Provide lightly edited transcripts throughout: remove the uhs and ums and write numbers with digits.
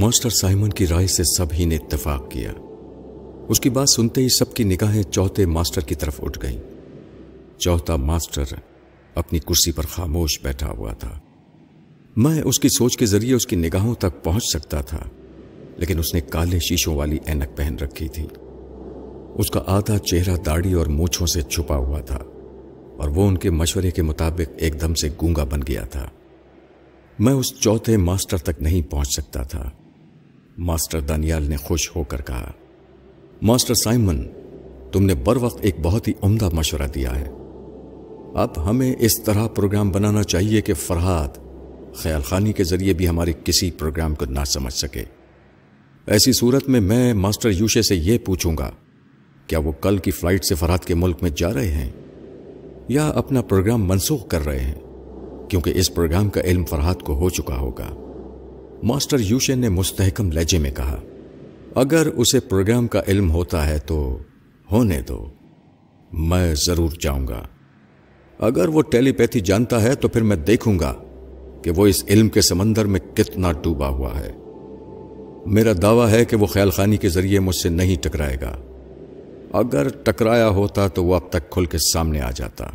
Master Simon کی رائے سے سبھی نے اتفاق کیا۔ اس کی بات سنتے ہی سب کی نگاہیں چوتھے ماسٹر کی طرف اٹھ گئیں۔ چوتھا ماسٹر اپنی کرسی پر خاموش بیٹھا ہوا تھا۔ میں اس کی سوچ کے ذریعے اس کی نگاہوں تک پہنچ سکتا تھا، لیکن اس نے کالے شیشوں والی اینک پہن رکھی تھی۔ اس کا آدھا چہرہ داڑھی اور مونچھوں سے چھپا ہوا تھا اور وہ ان کے مشورے کے مطابق ایک دم سے گونگا بن گیا تھا۔ میں اس چوتھے ماسٹر تک نہیں پہنچ سکتا تھا۔ ماسٹر دانیال نے خوش ہو کر کہا، ماسٹر سائمن، تم نے بروقت ایک بہت ہی عمدہ مشورہ دیا ہے۔ اب ہمیں اس طرح پروگرام بنانا چاہیے کہ فرہاد خیال خانی کے ذریعے بھی ہمارے کسی پروگرام کو نہ سمجھ سکے۔ ایسی صورت میں ماسٹر یوشے سے یہ پوچھوں گا، کیا وہ کل کی فلائٹ سے فرہاد کے ملک میں جا رہے ہیں یا اپنا پروگرام منسوخ کر رہے ہیں؟ کیونکہ اس پروگرام کا علم فرہاد کو ہو چکا ہوگا۔ ماسٹر یوشے نے مستحکم لہجے میں کہا، اگر اسے پروگرام کا علم ہوتا ہے تو ہونے دو، میں ضرور جاؤں گا۔ اگر وہ ٹیلی پیتھی جانتا ہے تو پھر میں دیکھوں گا کہ وہ اس علم کے سمندر میں کتنا ڈوبا ہوا ہے۔ میرا دعویٰ ہے کہ وہ خیال خانی کے ذریعے مجھ سے نہیں ٹکرائے گا۔ اگر ٹکرایا ہوتا تو وہ اب تک کھل کے سامنے آ جاتا۔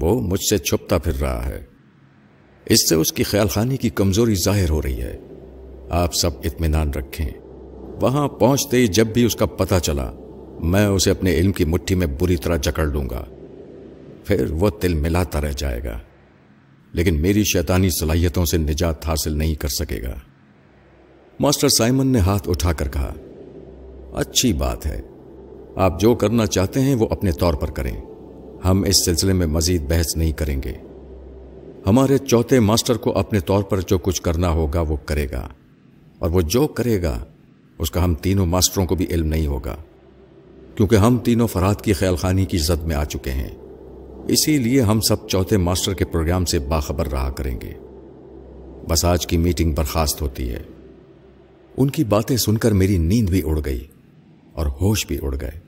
وہ مجھ سے چھپتا پھر رہا ہے، اس سے اس کی خیال خانی کی کمزوری ظاہر ہو رہی ہے۔ آپ سب اطمینان رکھیں، وہاں پہنچتے ہی جب بھی اس کا پتہ چلا میں اسے اپنے علم کی مٹھی میں بری طرح جکڑ لوں گا، پھر وہ تل ملاتا رہ جائے گا، لیکن میری شیطانی صلاحیتوں سے نجات حاصل نہیں کر سکے گا۔ ماسٹر سائمن نے ہاتھ اٹھا کر کہا، اچھی بات ہے، آپ جو کرنا چاہتے ہیں وہ اپنے طور پر کریں، ہم اس سلسلے میں مزید بحث نہیں کریں گے۔ ہمارے چوتھے ماسٹر کو اپنے طور پر جو کچھ کرنا ہوگا وہ کرے گا، اور وہ جو کرے گا اس کا ہم تینوں ماسٹروں کو بھی علم نہیں ہوگا، کیونکہ ہم تینوں فرہاد کی خیال خانی کی زد میں آ چکے ہیں۔ اسی لیے ہم سب چوتھے ماسٹر کے پروگرام سے باخبر رہا کریں گے۔ بس آج کی میٹنگ برخاست ہوتی ہے۔ ان کی باتیں سن کر میری نیند بھی اڑ گئی اور ہوش بھی اڑ گئے۔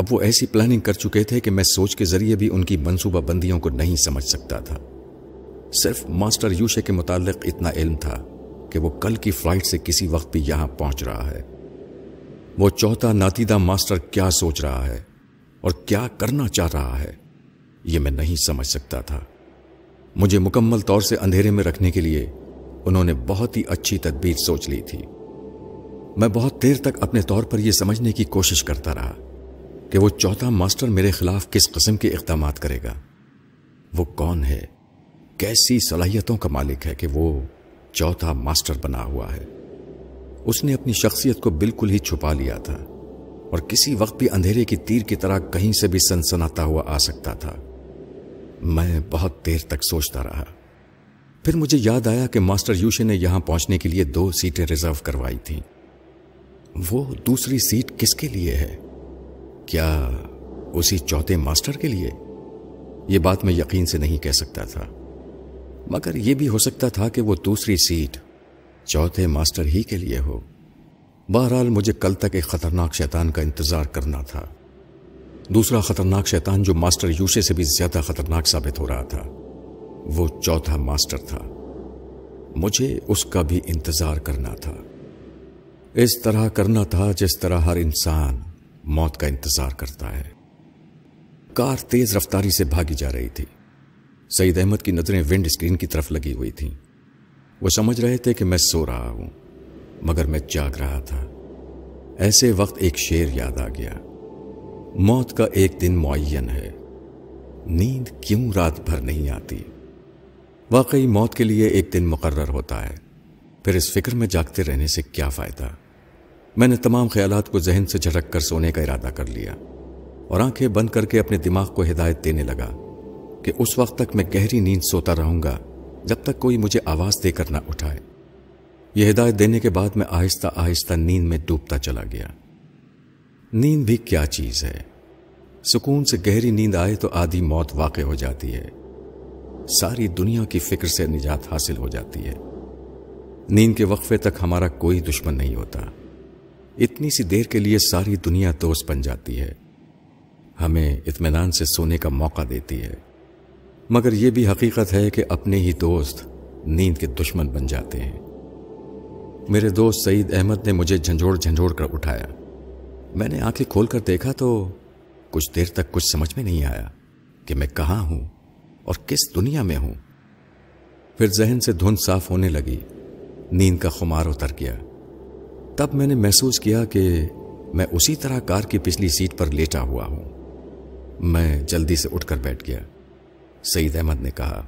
اب وہ ایسی پلاننگ کر چکے تھے کہ میں سوچ کے ذریعے بھی ان کی منصوبہ بندیوں کو نہیں سمجھ سکتا تھا۔ صرف ماسٹر یوشے کے متعلق اتنا علم تھا کہ وہ کل کی فلائٹ سے کسی وقت بھی یہاں پہنچ رہا ہے۔ وہ چوتھا نادیدہ ماسٹر کیا سوچ رہا ہے اور کیا کرنا چاہ رہا ہے یہ میں نہیں سمجھ سکتا تھا۔ مجھے مکمل طور سے اندھیرے میں رکھنے کے لیے انہوں نے بہت ہی اچھی تدبیر سوچ لی تھی۔ میں بہت دیر تک اپنے طور پر یہ سمجھنے کی کوشش کرتا رہا کہ وہ چوتھا ماسٹر میرے خلاف کس قسم کے اقدامات کرے گا۔ وہ کون ہے، کیسی صلاحیتوں کا مالک ہے کہ وہ چوتھا ماسٹر بنا ہوا ہے؟ اس نے اپنی شخصیت کو بالکل ہی چھپا لیا تھا اور کسی وقت بھی اندھیرے کی تیر کی طرح کہیں سے بھی سنسناتا ہوا آ سکتا تھا۔ میں بہت دیر تک سوچتا رہا، پھر مجھے یاد آیا کہ ماسٹر یوشے نے یہاں پہنچنے کے لیے 2 سیٹیں ریزرو کروائی تھیں۔ وہ دوسری سیٹ کس کے لیے ہے؟ کیا اسی چوتھے ماسٹر کے لیے؟ یہ بات میں یقین سے نہیں کہہ سکتا تھا، مگر یہ بھی ہو سکتا تھا کہ وہ دوسری سیٹ چوتھے ماسٹر ہی کے لیے ہو۔ بہرحال مجھے کل تک ایک خطرناک شیطان کا انتظار کرنا تھا، دوسرا خطرناک شیطان جو ماسٹر یوشے سے بھی زیادہ خطرناک ثابت ہو رہا تھا، وہ چوتھا ماسٹر تھا۔ مجھے اس کا بھی انتظار کرنا تھا، اس طرح کرنا تھا جس طرح ہر انسان موت کا انتظار کرتا ہے۔ کار تیز رفتاری سے بھاگی جا رہی تھی۔ سعید احمد کی نظریں ونڈ اسکرین کی طرف لگی ہوئی تھیں۔ وہ سمجھ رہے تھے کہ میں سو رہا ہوں، مگر میں جاگ رہا تھا۔ ایسے وقت ایک شعر یاد آ گیا، موت کا ایک دن معین ہے، نیند کیوں رات بھر نہیں آتی؟ واقعی موت کے لیے ایک دن مقرر ہوتا ہے، پھر اس فکر میں جاگتے رہنے سے کیا فائدہ؟ میں نے تمام خیالات کو ذہن سے جھڑک کر سونے کا ارادہ کر لیا اور آنکھیں بند کر کے اپنے دماغ کو ہدایت دینے لگا کہ اس وقت تک میں گہری نیند سوتا رہوں گا جب تک کوئی مجھے آواز دے کر نہ اٹھائے۔ یہ ہدایت دینے کے بعد میں آہستہ آہستہ نیند میں ڈوبتا چلا گیا۔ نیند بھی کیا چیز ہے، سکون سے گہری نیند آئے تو آدھی موت واقع ہو جاتی ہے، ساری دنیا کی فکر سے نجات حاصل ہو جاتی ہے۔ نیند کے وقفے تک ہمارا کوئی دشمن نہیں ہوتا، اتنی سی دیر کے لیے ساری دنیا دوست بن جاتی ہے، ہمیں اطمینان سے سونے کا موقع دیتی ہے، مگر یہ بھی حقیقت ہے کہ اپنے ہی دوست نیند کے دشمن بن جاتے ہیں۔ میرے دوست سعید احمد نے مجھے جھنجھوڑ جھنجھوڑ کر اٹھایا. میں نے آنکھیں کھول کر دیکھا تو کچھ دیر تک کچھ سمجھ میں نہیں آیا کہ میں کہاں ہوں اور کس دنیا میں ہوں. پھر ذہن سے دھند صاف ہونے لگی, نیند کا خمار اتر گیا. تب میں نے محسوس کیا کہ میں اسی طرح کار کی پچھلی سیٹ پر لیٹا ہوا ہوں. میں جلدی سے اٹھ کر بیٹھ گیا. سعید احمد نے کہا,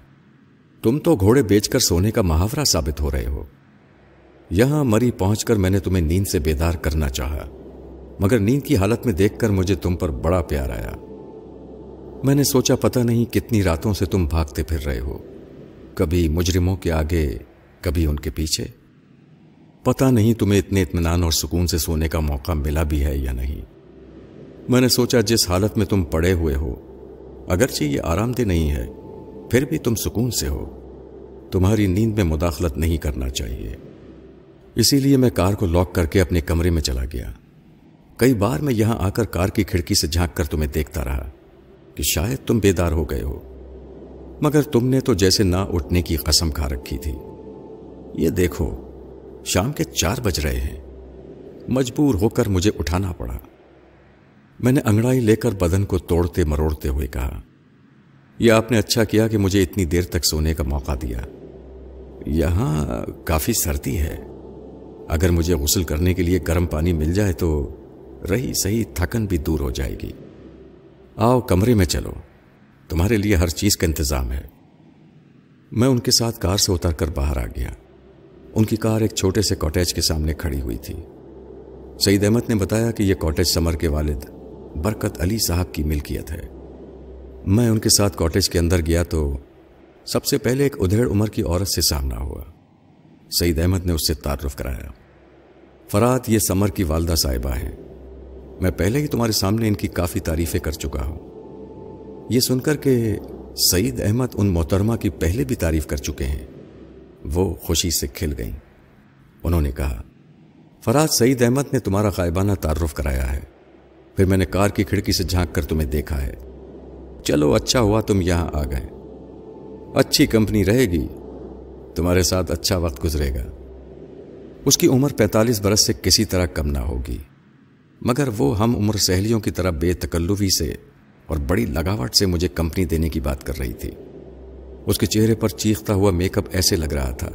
تم تو گھوڑے بیچ کر سونے کا محاورہ ثابت ہو رہے ہو. یہاں مری پہنچ کر میں نے تمہیں نیند سے بیدار کرنا چاہا, مگر نیند کی حالت میں دیکھ کر مجھے تم پر بڑا پیار آیا. میں نے سوچا پتہ نہیں کتنی راتوں سے تم بھاگتے پھر رہے ہو, کبھی مجرموں کے آگے, کبھی ان کے پیچھے. پتہ نہیں تمہیں اتنے اطمینان اور سکون سے سونے کا موقع ملا بھی ہے یا نہیں. میں نے سوچا جس حالت میں تم پڑے ہوئے ہو, اگرچہ یہ آرام دہ نہیں ہے, پھر بھی تم سکون سے ہو. تمہاری نیند میں مداخلت نہیں کرنا چاہیے. اسی لیے میں کار کو لاک کر کے اپنے کمرے میں چلا گیا. کئی بار میں یہاں آ کر کار کی کھڑکی سے جھانک کر تمہیں دیکھتا رہا کہ شاید تم بیدار ہو گئے ہو, مگر تم نے تو جیسے نہ اٹھنے کی قسم کھا رکھی تھی. یہ دیکھو, شام کے 4 بج رہے ہیں. مجبور ہو کر مجھے اٹھانا پڑا. میں نے انگڑائی لے کر بدن کو توڑتے مروڑتے ہوئے کہا, یہ آپ نے اچھا کیا کہ مجھے اتنی دیر تک سونے کا موقع دیا. یہاں کافی سردی ہے. اگر مجھے غسل کرنے کے لیے گرم پانی مل جائے تو رہی صحیح تھکن بھی دور ہو جائے گی. آؤ کمرے میں چلو, تمہارے لیے ہر چیز کا انتظام ہے. میں ان کے ساتھ کار سے اتر کر باہر آ گیا. ان کی کار ایک چھوٹے سے کاٹیج کے سامنے کھڑی ہوئی تھی. سعید احمد نے بتایا کہ یہ کاٹیج سمر کے والد برکت علی صاحب کی ملکیت ہے. میں ان کے ساتھ کاٹیج کے اندر گیا تو سب سے پہلے ایک ادھیڑ عمر کی عورت سے سامنا ہوا. سعید احمد نے اس سے تعارف کرایا. فرات, یہ سمر کی والدہ صاحبہ ہیں. میں پہلے ہی تمہارے سامنے ان کی کافی تعریفیں کر چکا ہوں. یہ سن کر کہ سعید احمد ان محترمہ کی پہلے بھی تعریف کر چکے ہیں, وہ خوشی سے کھل گئیں. انہوں نے کہا, فرات, سعید احمد نے تمہارا غائبانہ تعارف کرایا ہے. پھر میں نے کار کی کھڑکی سے جھانک کر تمہیں دیکھا ہے. چلو, اچھا ہوا تم یہاں آ گئے. اچھی کمپنی رہے گی, تمہارے ساتھ اچھا وقت گزرے گا. اس کی عمر 45 برس سے کسی طرح کم نہ ہوگی, مگر وہ ہم عمر سہیلیوں کی طرح بے تکلفی سے اور بڑی لگاوٹ سے مجھے کمپنی دینے کی بات کر رہی تھی. اس کے چہرے پر چیختا ہوا میک اپ ایسے لگ رہا تھا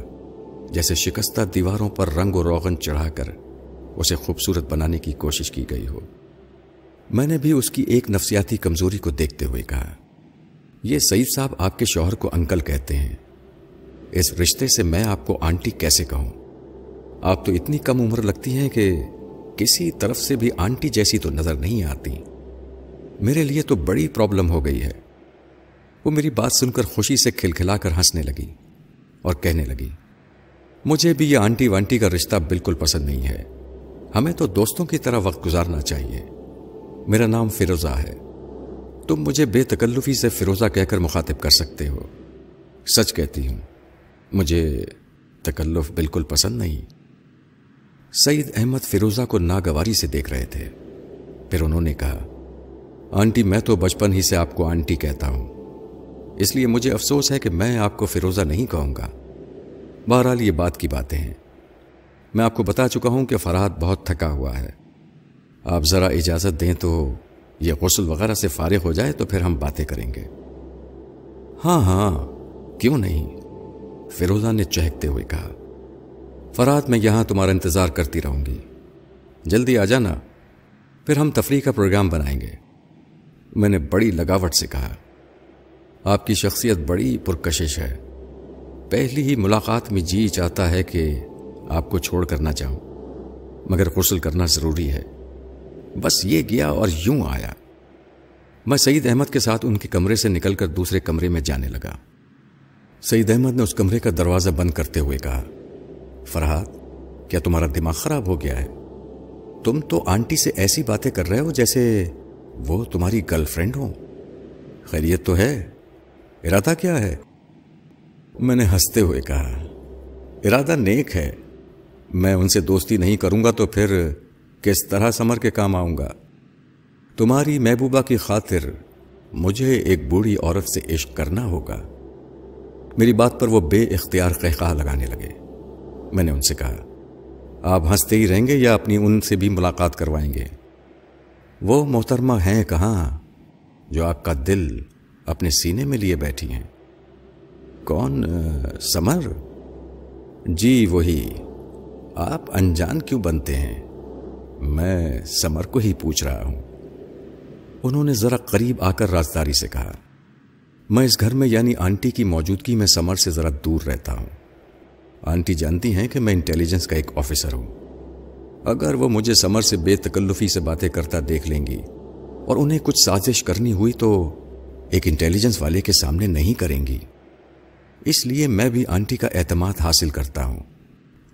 جیسے شکستہ دیواروں پر رنگ و روغن چڑھا کر اسے خوبصورت بنانے کی کوشش کی گئی ہو. میں نے بھی اس کی ایک نفسیاتی کمزوری کو دیکھتے ہوئے کہا, یہ سعید صاحب آپ کے شوہر کو انکل کہتے ہیں, اس رشتے سے میں آپ کو آنٹی کیسے کہوں. آپ تو اتنی کم عمر لگتی ہیں کہ کسی طرف سے بھی آنٹی جیسی تو نظر نہیں آتی. میرے لیے تو بڑی پرابلم ہو گئی ہے. وہ میری بات سن کر خوشی سے کھلکھلا کر ہنسنے لگی اور کہنے لگی, مجھے بھی یہ آنٹی وانٹی کا رشتہ بالکل پسند نہیں ہے. ہمیں تو دوستوں کی طرح وقت گزارنا چاہیے. میرا نام فیروزہ ہے. تم مجھے بے تکلفی سے فیروزہ کہہ کر مخاطب کر سکتے ہو. سچ کہتی ہوں, مجھے تکلف بالکل پسند نہیں. سعید احمد فیروزہ کو ناگواری سے دیکھ رہے تھے. پھر انہوں نے کہا, آنٹی, میں تو بچپن ہی سے آپ کو آنٹی کہتا ہوں, اس لیے مجھے افسوس ہے کہ میں آپ کو فیروزہ نہیں کہوں گا. بہرحال یہ بات کی باتیں ہیں. میں آپ کو بتا چکا ہوں کہ فرحاد بہت تھکا ہوا ہے. آپ ذرا اجازت دیں تو یہ غسل وغیرہ سے فارغ ہو جائے تو پھر ہم باتیں کریں گے. ہاں ہاں, کیوں نہیں, فیروزہ نے چہکتے ہوئے کہا. فرحاد, میں یہاں تمہارا انتظار کرتی رہوں گی. جلدی آ جانا, پھر ہم تفریح کا پروگرام بنائیں گے. میں نے بڑی لگاوٹ سے کہا. آپ کی شخصیت بڑی پرکشش ہے. پہلی ہی ملاقات میں جی چاہتا ہے کہ آپ کو چھوڑ کر نہ جاؤں, مگر غسل کرنا ضروری ہے. بس یہ گیا اور یوں آیا. میں سعید احمد کے ساتھ ان کے کمرے سے نکل کر دوسرے کمرے میں جانے لگا. سعید احمد نے اس کمرے کا دروازہ بند کرتے ہوئے کہا, فرحاد, کیا تمہارا دماغ خراب ہو گیا ہے؟ تم تو آنٹی سے ایسی باتیں کر رہے ہو جیسے وہ تمہاری گرل فرینڈ ہو. خیریت تو ہے؟ ارادہ کیا ہے؟ میں نے ہنستے ہوئے کہا, ارادہ نیک ہے. میں ان سے دوستی نہیں کروں گا تو پھر کس طرح سمر کے کام آؤں گا. تمہاری محبوبہ کی خاطر مجھے ایک بوڑھی عورت سے عشق کرنا ہوگا. میری بات پر وہ بے اختیار قہقہہ لگانے لگے. میں نے ان سے کہا, آپ ہنستے ہی رہیں گے یا اپنی ان سے بھی ملاقات کروائیں گے؟ وہ محترمہ ہیں کہاں جو آپ کا دل اپنے سینے میں لیے بیٹھی ہیں؟ کون؟ سمر؟ جی وہی۔ آپ انجان کیوں بنتے ہیں؟ میں سمر کو ہی پوچھ رہا ہوں۔ انہوں نے ذرا قریب آ کر رازداری سے کہا، میں اس گھر میں یعنی آنٹی کی موجودگی میں سمر سے ذرا دور رہتا ہوں۔ آنٹی جانتی ہیں کہ میں انٹیلیجنس کا ایک آفیسر ہوں۔ اگر وہ مجھے سمر سے بے تکلفی سے باتیں کرتا دیکھ لیں گی اور انہیں کچھ سازش کرنی ہوئی تو ایک انٹیلیجنس والے کے سامنے نہیں کریں گی، اس لیے میں بھی آنٹی کا اعتماد حاصل کرتا ہوں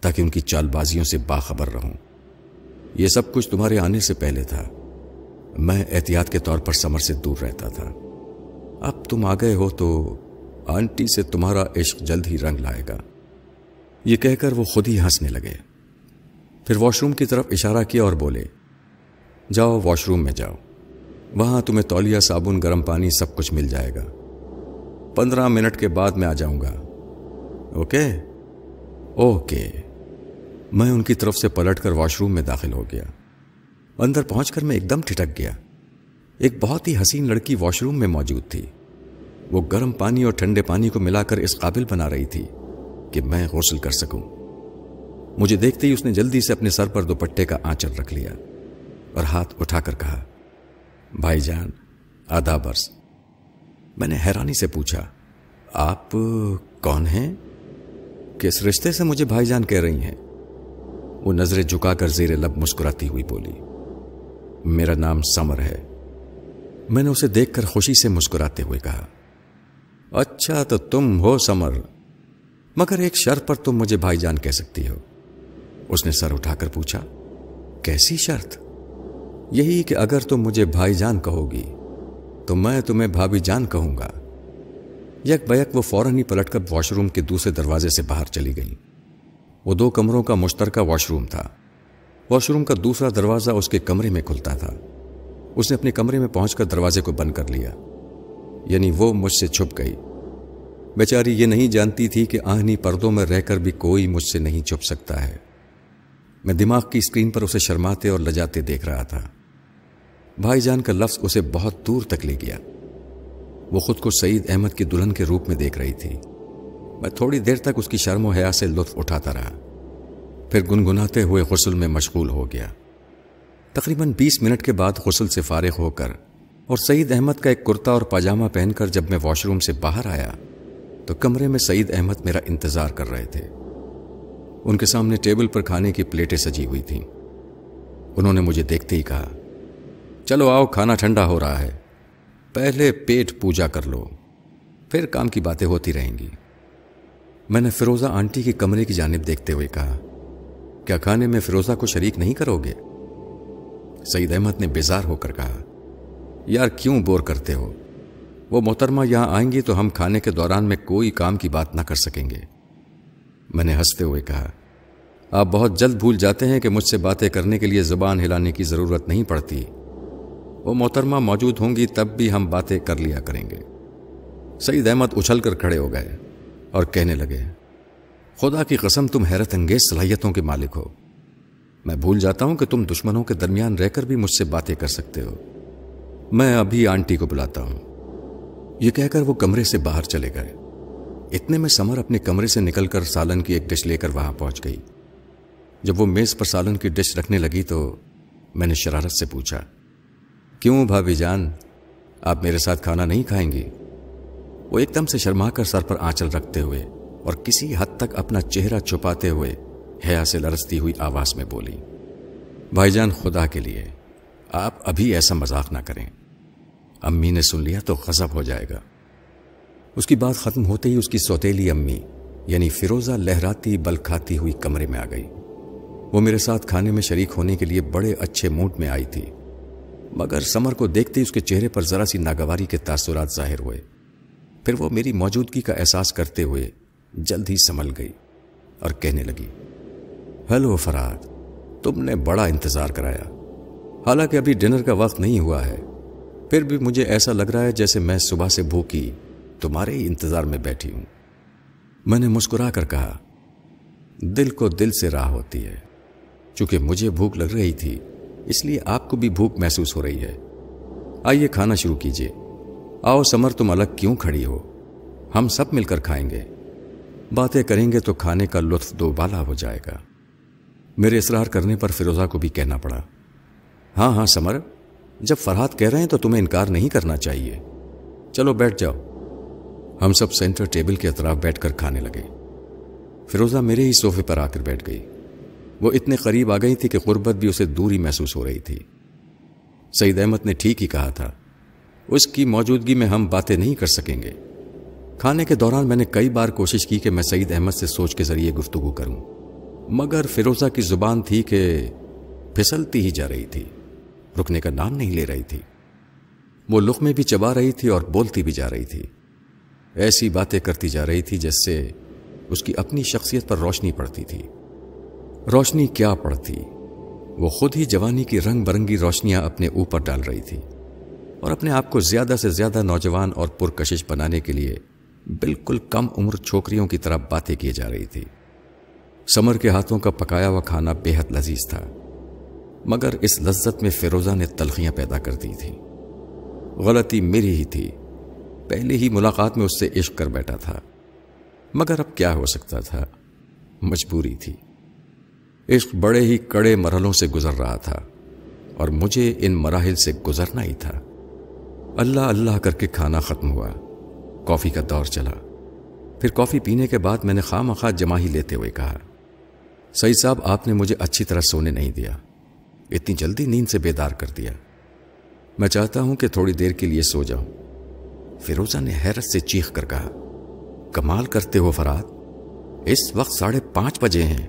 تاکہ ان کی چال بازیوں سے باخبر رہوں۔ یہ سب کچھ تمہارے آنے سے پہلے تھا، میں احتیاط کے طور پر سمر سے دور رہتا تھا۔ اب تم آ گئے ہو تو آنٹی سے تمہارا عشق جلد ہی رنگ لائے گا۔ یہ کہہ کر وہ خود ہی ہنسنے لگے، پھر واش روم کی طرف اشارہ کیا اور بولے، جاؤ واش روم میں جاؤ، وہاں تمہیں تولیہ، صابن، گرم پانی سب کچھ مل جائے گا۔ 15 منٹ کے بعد میں آ جاؤں گا، اوکے؟ اوکے۔ میں ان کی طرف سے پلٹ کر واش روم میں داخل ہو گیا۔ اندر پہنچ کر میں ایک دم ٹھٹک گیا۔ ایک بہت ہی حسین لڑکی واش روم میں موجود تھی۔ وہ گرم پانی اور ٹھنڈے پانی کو ملا کر اس قابل بنا رہی تھی کہ میں غسل کر سکوں۔ مجھے دیکھتے ہی اس نے جلدی سے اپنے سر پر دوپٹے کا آنچل رکھ لیا اور ہاتھ اٹھا کر کہا، بھائی جان آدھا برس۔ میں نے حیرانی سے پوچھا، آپ کون ہیں؟ کس رشتے سے مجھے بھائی جان کہہ رہی ہیں؟ وہ نظریں جھکا کر زیر لب مسکراتی ہوئی بولی، میرا نام سمر ہے۔ میں نے اسے دیکھ کر خوشی سے مسکراتے ہوئے کہا، اچھا تو تم ہو سمر، مگر ایک شرط پر تم مجھے بھائی جان کہہ سکتی ہو۔ اس نے سر اٹھا کر پوچھا، کیسی شرط؟ یہی کہ اگر تم مجھے بھائی جان کہو گی تو میں تمہیں بھابھی جان کہوں گا۔ یک بیک وہ فوراً ہی پلٹ کر واش روم کے دوسرے دروازے سے باہر چلی گئی۔ وہ 2 کمروں کا مشترکہ واش روم تھا۔ واش روم کا دوسرا دروازہ اس کے کمرے میں کھلتا تھا۔ اس نے اپنے کمرے میں پہنچ کر دروازے کو بند کر لیا، یعنی وہ مجھ سے چھپ گئی۔ بیچاری یہ نہیں جانتی تھی کہ آہنی پردوں میں رہ کر بھی کوئی مجھ سے نہیں چھپ سکتا ہے۔ میں دماغ کی اسکرین پر اسے شرماتے اور لجاتے دیکھ رہا تھا۔ بھائی جان کا لفظ اسے بہت دور تک لے گیا۔ وہ خود کو سعید احمد کی دلہن کے روپ میں دیکھ رہی تھی۔ میں تھوڑی دیر تک اس کی شرم و حیا سے لطف اٹھاتا رہا، پھر گنگناتے ہوئے غسل میں مشغول ہو گیا۔ تقریباً 20 منٹ کے بعد غسل سے فارغ ہو کر اور سعید احمد کا ایک کرتا اور پاجامہ پہن کر جب میں واش روم سے باہر آیا تو کمرے میں سعید احمد میرا انتظار کر رہے تھے۔ ان کے سامنے ٹیبل پر کھانے کی پلیٹیں سجی ہوئی تھیں۔ انہوں نے مجھے دیکھتے ہی کہا، چلو آؤ، کھانا ٹھنڈا ہو رہا ہے، پہلے پیٹ پوجا کر لو، پھر کام کی باتیں ہوتی رہیں گی۔ میں نے فیروزہ آنٹی کے کمرے کی جانب دیکھتے ہوئے کہا، کیا کھانے میں فیروزہ کو شریک نہیں کرو گے؟ سعید احمد نے بیزار ہو کر کہا، یار کیوں بور کرتے ہو، وہ محترمہ یہاں آئیں گی تو ہم کھانے کے دوران میں کوئی کام کی بات نہ کر سکیں گے۔ میں نے ہنستے ہوئے کہا، آپ بہت جلد بھول جاتے ہیں کہ مجھ سے باتیں کرنے کے لیے زبان ہلانے کی ضرورت نہیں پڑتی، وہ محترمہ موجود ہوں گی تب بھی ہم باتیں کر لیا کریں گے۔ سعید احمد اچھل کر کھڑے ہو گئے اور کہنے لگے، خدا کی قسم تم حیرت انگیز صلاحیتوں کے مالک ہو، میں بھول جاتا ہوں کہ تم دشمنوں کے درمیان رہ کر بھی مجھ سے باتیں کر سکتے ہو، میں ابھی آنٹی کو بلاتا ہوں۔ یہ کہہ کر وہ کمرے سے باہر چلے گئے۔ اتنے میں سمر اپنے کمرے سے نکل کر سالن کی ایک ڈش لے کر وہاں پہنچ گئی۔ جب وہ میز پر سالن کی ڈش رکھنے لگی تو میں نے شرارت سے پوچھا، کیوں بھابھی جان، آپ میرے ساتھ کھانا نہیں کھائیں گی؟ وہ ایک دم سے شرما کر سر پر آنچل رکھتے ہوئے اور کسی حد تک اپنا چہرہ چھپاتے ہوئے حیا سے لرزتی ہوئی آواز میں بولی، بھائی جان خدا کے لیے آپ ابھی ایسا مذاق نہ کریں، امی نے سن لیا تو غضب ہو جائے گا۔ اس کی بات ختم ہوتے ہی اس کی سوتیلی امی یعنی فیروزہ لہراتی بلکھاتی ہوئی کمرے میں آ گئی۔ وہ میرے ساتھ کھانے میں شریک ہونے کے لیے بڑے اچھے موڈ میں آئی تھی، مگر سمر کو دیکھتے ہی اس کے چہرے پر ذرا سی ناگواری کے تاثرات ظاہر ہوئے۔ پھر وہ میری موجودگی کا احساس کرتے ہوئے جلد ہی سنبھل گئی اور کہنے لگی، ہیلو فرہاد، تم نے بڑا انتظار کرایا، حالانکہ ابھی ڈنر کا وقت نہیں ہوا ہے، پھر بھی مجھے ایسا لگ رہا ہے جیسے میں صبح سے بھوکی تمہارے ہی انتظار میں بیٹھی ہوں۔ میں نے مسکرا کر کہا، دل کو دل سے راہ ہوتی ہے، چونکہ مجھے بھوک لگ رہی تھی اس لیے آپ کو بھی بھوک محسوس ہو رہی ہے. آئیے کھانا شروع کیجیے. آؤ سمر تم الگ کیوں کھڑی ہو, ہم سب مل کر کھائیں گے, باتیں کریں گے تو کھانے کا لطف دوبالا ہو جائے گا. میرے اصرار کرنے پر فیروزہ کو بھی کہنا پڑا, ہاں ہاں سمر, جب فرہاد کہہ رہے ہیں تو تمہیں انکار نہیں کرنا چاہیے, چلو بیٹھ جاؤ. ہم سب سینٹر ٹیبل کے اطراف بیٹھ کر کھانے لگے. فیروزہ میرے ہی صوفے پر آ کر بیٹھ گئی. وہ اتنے قریب آ گئی تھی کہ غربت بھی اسے دوری محسوس ہو رہی تھی. سعید احمد نے ٹھیک ہی کہا تھا, اس کی موجودگی میں ہم باتیں نہیں کر سکیں گے. کھانے کے دوران میں نے کئی بار کوشش کی کہ میں سعید احمد سے سوچ کے ذریعے گفتگو کروں, مگر فیروزہ کی زبان تھی کہ پھسلتی ہی جا رہی تھی, رکنے کا نام نہیں لے رہی تھی. وہ لقمے بھی چبا رہی تھی اور بولتی بھی جا رہی تھی, ایسی باتیں کرتی جا رہی تھی جس سے اس کی اپنی شخصیت پر روشنی پڑتی تھی. روشنی کیا پڑتی, وہ خود ہی جوانی کی رنگ برنگی روشنیاں اپنے اوپر ڈال رہی تھی اور اپنے آپ کو زیادہ سے زیادہ نوجوان اور پرکشش بنانے کے لیے بالکل کم عمر چھوکریوں کی طرح باتیں کیے جا رہی تھی. سمر کے ہاتھوں کا پکایا ہوا کھانا بے حد لذیذ تھا, مگر اس لذت میں فیروزہ نے تلخیاں پیدا کر دی تھیں. غلطی میری ہی تھی, پہلے ہی ملاقات میں اس سے عشق کر بیٹھا تھا, مگر اب کیا ہو سکتا تھا, مجبوری تھی. عشق بڑے ہی کڑے مرحلوں سے گزر رہا تھا اور مجھے ان مراحل سے گزرنا ہی تھا. اللہ اللہ کر کے کھانا ختم ہوا, کافی کا دور چلا. پھر کافی پینے کے بعد میں نے خامخواہ جمع ہی لیتے ہوئے کہا, سعید صاحب آپ نے مجھے اچھی طرح سونے نہیں دیا, اتنی جلدی نیند سے بیدار کر دیا, میں چاہتا ہوں کہ تھوڑی دیر کے لیے سو جاؤں. فیروزہ نے حیرت سے چیخ کر کہا, کمال کرتے ہو فراد, اس وقت 5:30 بجے ہیں,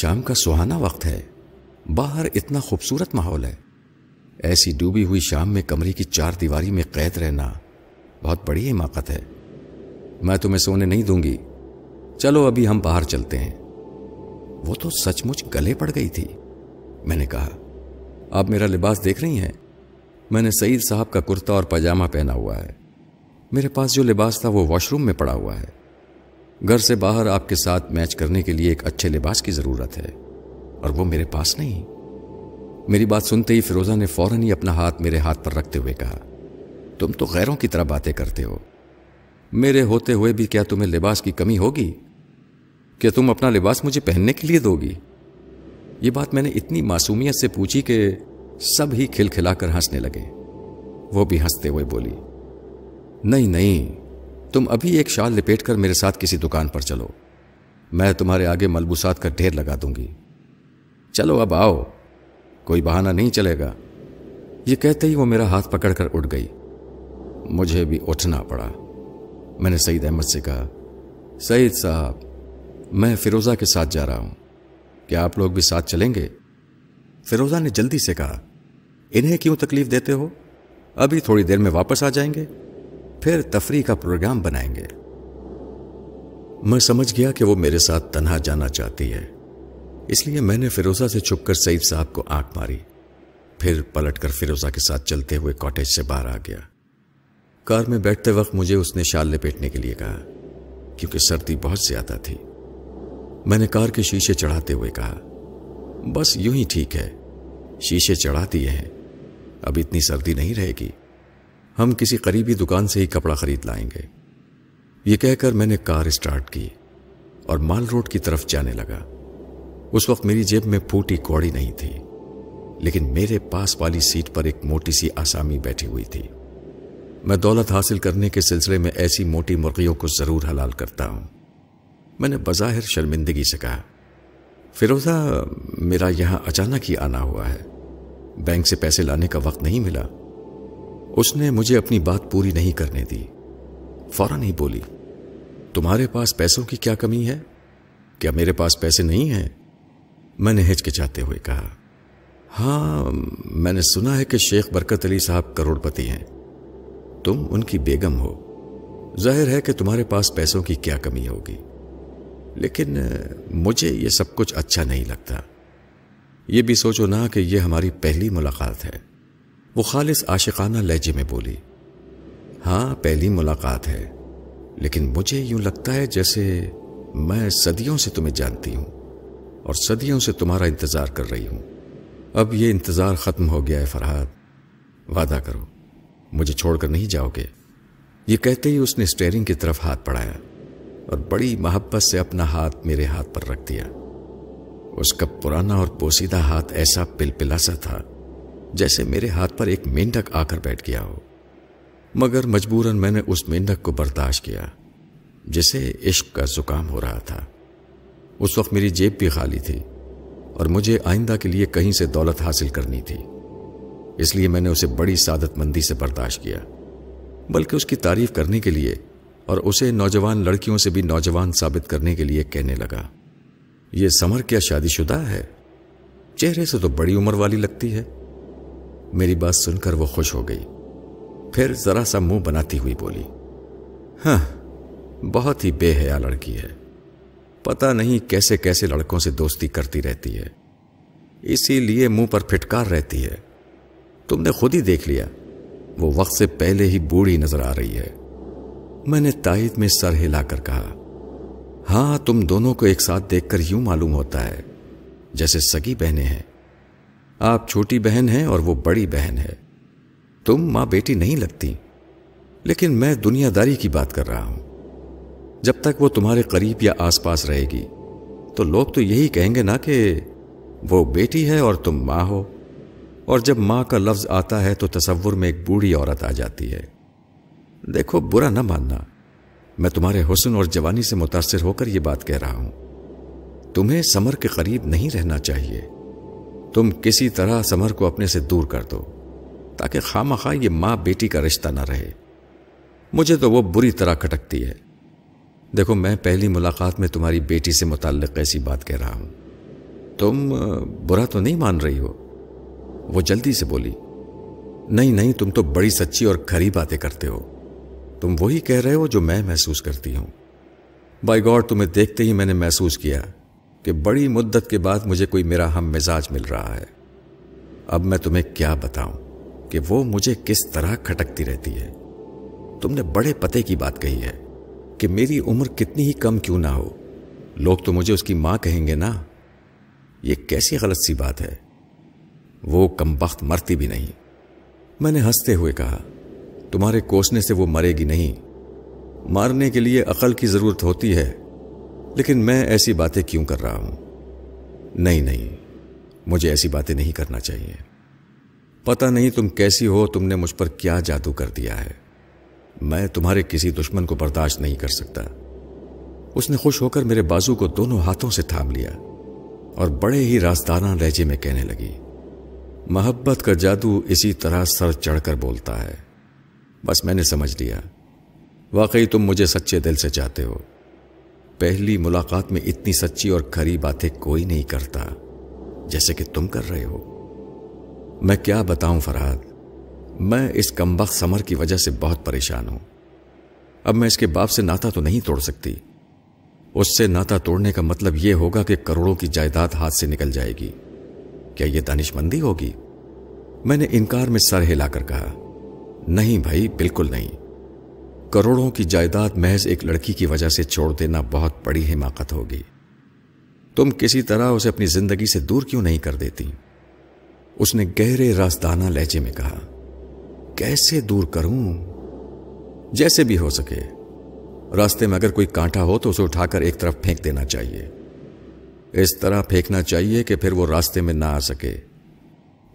شام کا سہانا وقت ہے, باہر اتنا خوبصورت ماحول ہے. ایسی ڈوبی ہوئی شام میں کمرے کی 4 دیواری میں قید رہنا بہت بڑی حماقت ہے. میں تمہیں سونے نہیں دوں گی, چلو ابھی ہم باہر چلتے ہیں. وہ تو سچ مچ گلے پڑ گئی تھی. میں نے کہا, آپ میرا لباس دیکھ رہی ہیں, میں نے سعید صاحب کا کرتا اور پاجامہ پہنا ہوا ہے. میرے پاس جو لباس تھا وہ واش روم میں پڑا ہوا ہے. گھر سے باہر آپ کے ساتھ میچ کرنے کے لیے ایک اچھے لباس کی ضرورت ہے اور وہ میرے پاس نہیں. میری بات سنتے ہی فیروزہ نے فوراً ہی اپنا ہاتھ میرے ہاتھ پر رکھتے ہوئے کہا, تم تو غیروں کی طرح باتیں کرتے ہو, میرے ہوتے ہوئے بھی کیا تمہیں لباس کی کمی ہوگی, کیا تم اپنا لباس مجھے پہننے کے لیے دو گی؟ یہ بات میں نے اتنی معصومیت سے پوچھی کہ سب ہی کھلکھلا کر ہنسنے لگے. وہ بھی ہنستے ہوئے بولی, نہیں نہیں, تم ابھی ایک شال لپیٹ کر میرے ساتھ کسی دکان پر چلو, میں تمہارے آگے ملبوسات کا ڈھیر لگا دوں گی. چلو اب آؤ, کوئی بہانہ نہیں چلے گا. یہ کہتے ہی وہ میرا ہاتھ پکڑ کر اٹھ گئی. مجھے بھی اٹھنا پڑا. میں نے سعید احمد سے کہا, سعید صاحب میں فیروزہ کے ساتھ جا رہا ہوں, کیا آپ لوگ بھی ساتھ چلیں گے؟ فیروزہ نے جلدی سے کہا, انہیں کیوں تکلیف دیتے ہو, ابھی تھوڑی دیر میں واپس آ جائیں گے, پھر تفریح کا پروگرام بنائیں گے. میں سمجھ گیا کہ وہ میرے ساتھ تنہا جانا چاہتی ہے, اس لیے میں نے فیروزہ سے چھپ کر سعید صاحب کو آنکھ ماری, پھر پلٹ کر فیروزہ کے ساتھ چلتے ہوئے کاٹیج سے باہر آ گیا. کار میں بیٹھتے وقت مجھے اس نے شال لپیٹنے کے لیے کہا کیونکہ سردی بہت زیادہ تھی. میں نے کار کے شیشے چڑھاتے ہوئے کہا, بس یوں ہی ٹھیک ہے, شیشے چڑھا دیے ہیں, اب اتنی سردی نہیں رہے گی, ہم کسی قریبی دکان سے ہی کپڑا خرید لائیں گے. یہ کہہ کر میں نے کار اسٹارٹ کی اور مال روڈ کی طرف جانے لگا. اس وقت میری جیب میں پھوٹی کوڑی نہیں تھی, لیکن میرے پاس والی سیٹ پر ایک موٹی سی آسامی بیٹھی ہوئی تھی. میں دولت حاصل کرنے کے سلسلے میں ایسی موٹی مرغیوں کو ضرور حلال کرتا ہوں. میں نے بظاہر شرمندگی سے کہا, فیروزہ میرا یہاں اچانک ہی آنا ہوا ہے, بینک سے پیسے لانے کا وقت نہیں ملا. اس نے مجھے اپنی بات پوری نہیں کرنے دی, فوراً ہی بولی, تمہارے پاس پیسوں کی کیا کمی ہے, کیا میرے پاس پیسے نہیں ہیں؟ میں نے ہچکچاتے ہوئے کہا, ہاں میں نے سنا ہے کہ شیخ برکت علی صاحب کروڑ پتی ہیں, تم ان کی بیگم ہو, ظاہر ہے کہ تمہارے پاس پیسوں کی کیا کمی ہوگی, لیکن مجھے یہ سب کچھ اچھا نہیں لگتا. یہ بھی سوچو نا کہ یہ ہماری پہلی ملاقات ہے. وہ خالص عاشقانہ لہجے میں بولی, ہاں پہلی ملاقات ہے, لیکن مجھے یوں لگتا ہے جیسے میں صدیوں سے تمہیں جانتی ہوں, اور صدیوں سے تمہارا انتظار کر رہی ہوں. اب یہ انتظار ختم ہو گیا ہے فرہاد. وعدہ کرو مجھے چھوڑ کر نہیں جاؤ گے. یہ کہتے ہی اس نے اسٹیئرنگ کی طرف ہاتھ بڑھایا اور بڑی محبت سے اپنا ہاتھ میرے ہاتھ پر رکھ دیا. اس کا پرانا اور پوسیدہ ہاتھ ایسا پلپلا سا تھا جیسے میرے ہاتھ پر ایک مینڈک آ کر بیٹھ گیا ہو، مگر مجبوراً میں نے اس مینڈک کو برداشت کیا جسے عشق کا زکام ہو رہا تھا. اس وقت میری جیب بھی خالی تھی اور مجھے آئندہ کے لیے کہیں سے دولت حاصل کرنی تھی، اس لیے میں نے اسے بڑی سعادت مندی سے برداشت کیا، بلکہ اس کی تعریف کرنے کے لیے اور اسے نوجوان لڑکیوں سے بھی نوجوان ثابت کرنے کے لیے کہنے لگا، یہ سمر کیا شادی شدہ ہے؟ چہرے سے تو بڑی عمر والی لگتی ہے. میری بات سن کر وہ خوش ہو گئی، پھر ذرا سا منہ بناتی ہوئی بولی، ہاں بہت ہی بے حیا لڑکی ہے، پتہ نہیں کیسے کیسے لڑکوں سے دوستی کرتی رہتی ہے، اسی لیے منہ پر پھٹکار رہتی ہے. تم نے خود ہی دیکھ لیا، وہ وقت سے پہلے ہی بوڑھی نظر آ رہی ہے. میں نے تائید میں سر ہلا کر کہا، ہاں تم دونوں کو ایک ساتھ دیکھ کر یوں معلوم ہوتا ہے جیسے سگی بہنیں ہیں. آپ چھوٹی بہن ہیں اور وہ بڑی بہن ہے، تم ماں بیٹی نہیں لگتی. لیکن میں دنیا داری کی بات کر رہا ہوں، جب تک وہ تمہارے قریب یا آس پاس رہے گی تو لوگ تو یہی کہیں گے نا کہ وہ بیٹی ہے اور تم ماں ہو، اور جب ماں کا لفظ آتا ہے تو تصور میں ایک بوڑھی عورت آ جاتی ہے. دیکھو برا نہ ماننا، میں تمہارے حسن اور جوانی سے متاثر ہو کر یہ بات کہہ رہا ہوں. تمہیں سمر کے قریب نہیں رہنا چاہیے، تم کسی طرح سمر کو اپنے سے دور کر دو تاکہ خامخواہ یہ ماں بیٹی کا رشتہ نہ رہے. مجھے تو وہ بری طرح کھٹکتی ہے. دیکھو میں پہلی ملاقات میں تمہاری بیٹی سے متعلق ایسی بات کہہ رہا ہوں، تم برا تو نہیں مان رہی ہو؟ وہ جلدی سے بولی، نہیں نہیں تم تو بڑی سچی اور کھری باتیں کرتے ہو، تم وہی کہہ رہے ہو جو میں محسوس کرتی ہوں. بائی گاڈ تمہیں دیکھتے ہی میں نے محسوس کیا کہ بڑی مدت کے بعد مجھے کوئی میرا ہم مزاج مل رہا ہے. اب میں تمہیں کیا بتاؤں کہ وہ مجھے کس طرح کھٹکتی رہتی ہے. تم نے بڑے پتے کی بات کہی ہے کہ میری عمر کتنی ہی کم کیوں نہ ہو، لوگ تو مجھے اس کی ماں کہیں گے نا. یہ کیسی غلط سی بات ہے، وہ کمبخت مرتی بھی نہیں. میں نے ہنستے ہوئے کہا، تمہارے کوسنے سے وہ مرے گی نہیں، مارنے کے لیے عقل کی ضرورت ہوتی ہے. لیکن میں ایسی باتیں کیوں کر رہا ہوں؟ نہیں نہیں مجھے ایسی باتیں نہیں کرنا چاہیے. پتہ نہیں تم کیسی ہو، تم نے مجھ پر کیا جادو کر دیا ہے. میں تمہارے کسی دشمن کو برداشت نہیں کر سکتا. اس نے خوش ہو کر میرے بازو کو دونوں ہاتھوں سے تھام لیا اور بڑے ہی رازدارانہ لہجے میں کہنے لگی، محبت کا جادو اسی طرح سر چڑھ کر بولتا ہے. بس میں نے سمجھ لیا، واقعی تم مجھے سچے دل سے چاہتے ہو. پہلی ملاقات میں اتنی سچی اور کھری باتیں کوئی نہیں کرتا جیسے کہ تم کر رہے ہو. میں کیا بتاؤں فرہاد، میں اس کمبخت سمر کی وجہ سے بہت پریشان ہوں. اب میں اس کے باپ سے ناتا تو نہیں توڑ سکتی، اس سے ناتا توڑنے کا مطلب یہ ہوگا کہ کروڑوں کی جائیداد ہاتھ سے نکل جائے گی. کیا یہ دانش مندی ہوگی؟ میں نے انکار میں سر ہلا کر کہا، نہیں بھائی بالکل نہیں. کروڑوں کی جائیداد محض ایک لڑکی کی وجہ سے چھوڑ دینا بہت بڑی حماقت ہوگی. تم کسی طرح اسے اپنی زندگی سے دور کیوں نہیں کر دیتی؟ اس نے گہرے رازدانہ لہجے میں کہا. کیسے دور کروں؟ جیسے بھی ہو سکے. راستے میں اگر کوئی کانٹا ہو تو اسے اٹھا کر ایک طرف پھینک دینا چاہیے. اس طرح پھینکنا چاہیے کہ پھر وہ راستے میں نہ آ سکے،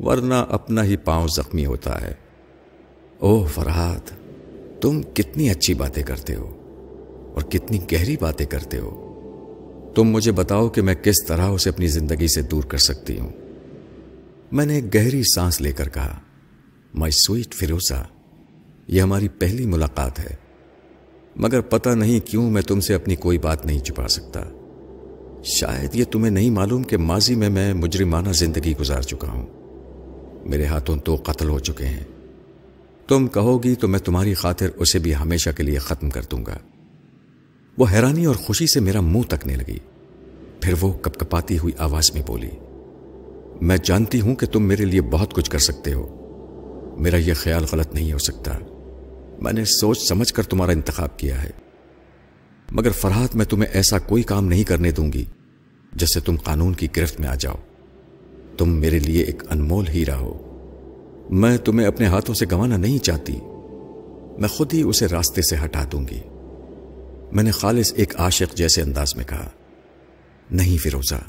ورنہ اپنا ہی پاؤں زخمی ہوتا ہے. اوہ فرہاد تم کتنی اچھی باتیں کرتے ہو اور کتنی گہری باتیں کرتے ہو. تم مجھے بتاؤ کہ میں کس طرح اسے اپنی زندگی سے دور کر سکتی ہوں. میں نے ایک گہری سانس لے کر کہا، مائی سویٹ فیروزہ یہ ہماری پہلی ملاقات ہے، مگر پتہ نہیں کیوں میں تم سے اپنی کوئی بات نہیں چھپا سکتا. شاید یہ تمہیں نہیں معلوم کہ ماضی میں مجرمانہ زندگی گزار چکا ہوں. میرے ہاتھوں دو قتل ہو چکے ہیں. تم کہو گی تو میں تمہاری خاطر اسے بھی ہمیشہ کے لیے ختم کر دوں گا. وہ حیرانی اور خوشی سے میرا منہ تکنے لگی. پھر وہ کپکپاتی ہوئی آواز میں بولی، میں جانتی ہوں کہ تم میرے لیے بہت کچھ کر سکتے ہو. میرا یہ خیال غلط نہیں ہو سکتا، میں نے سوچ سمجھ کر تمہارا انتخاب کیا ہے. مگر فرہاد میں تمہیں ایسا کوئی کام نہیں کرنے دوں گی جس سے تم قانون کی گرفت میں آ جاؤ. تم میرے لیے ایک انمول ہیرا ہو. میں تمہیں اپنے ہاتھوں سے گنوانا نہیں چاہتی. میں خود ہی اسے راستے سے ہٹا دوں گی. میں نے خالص ایک عاشق جیسے انداز میں کہا. نہیں فیروزہ،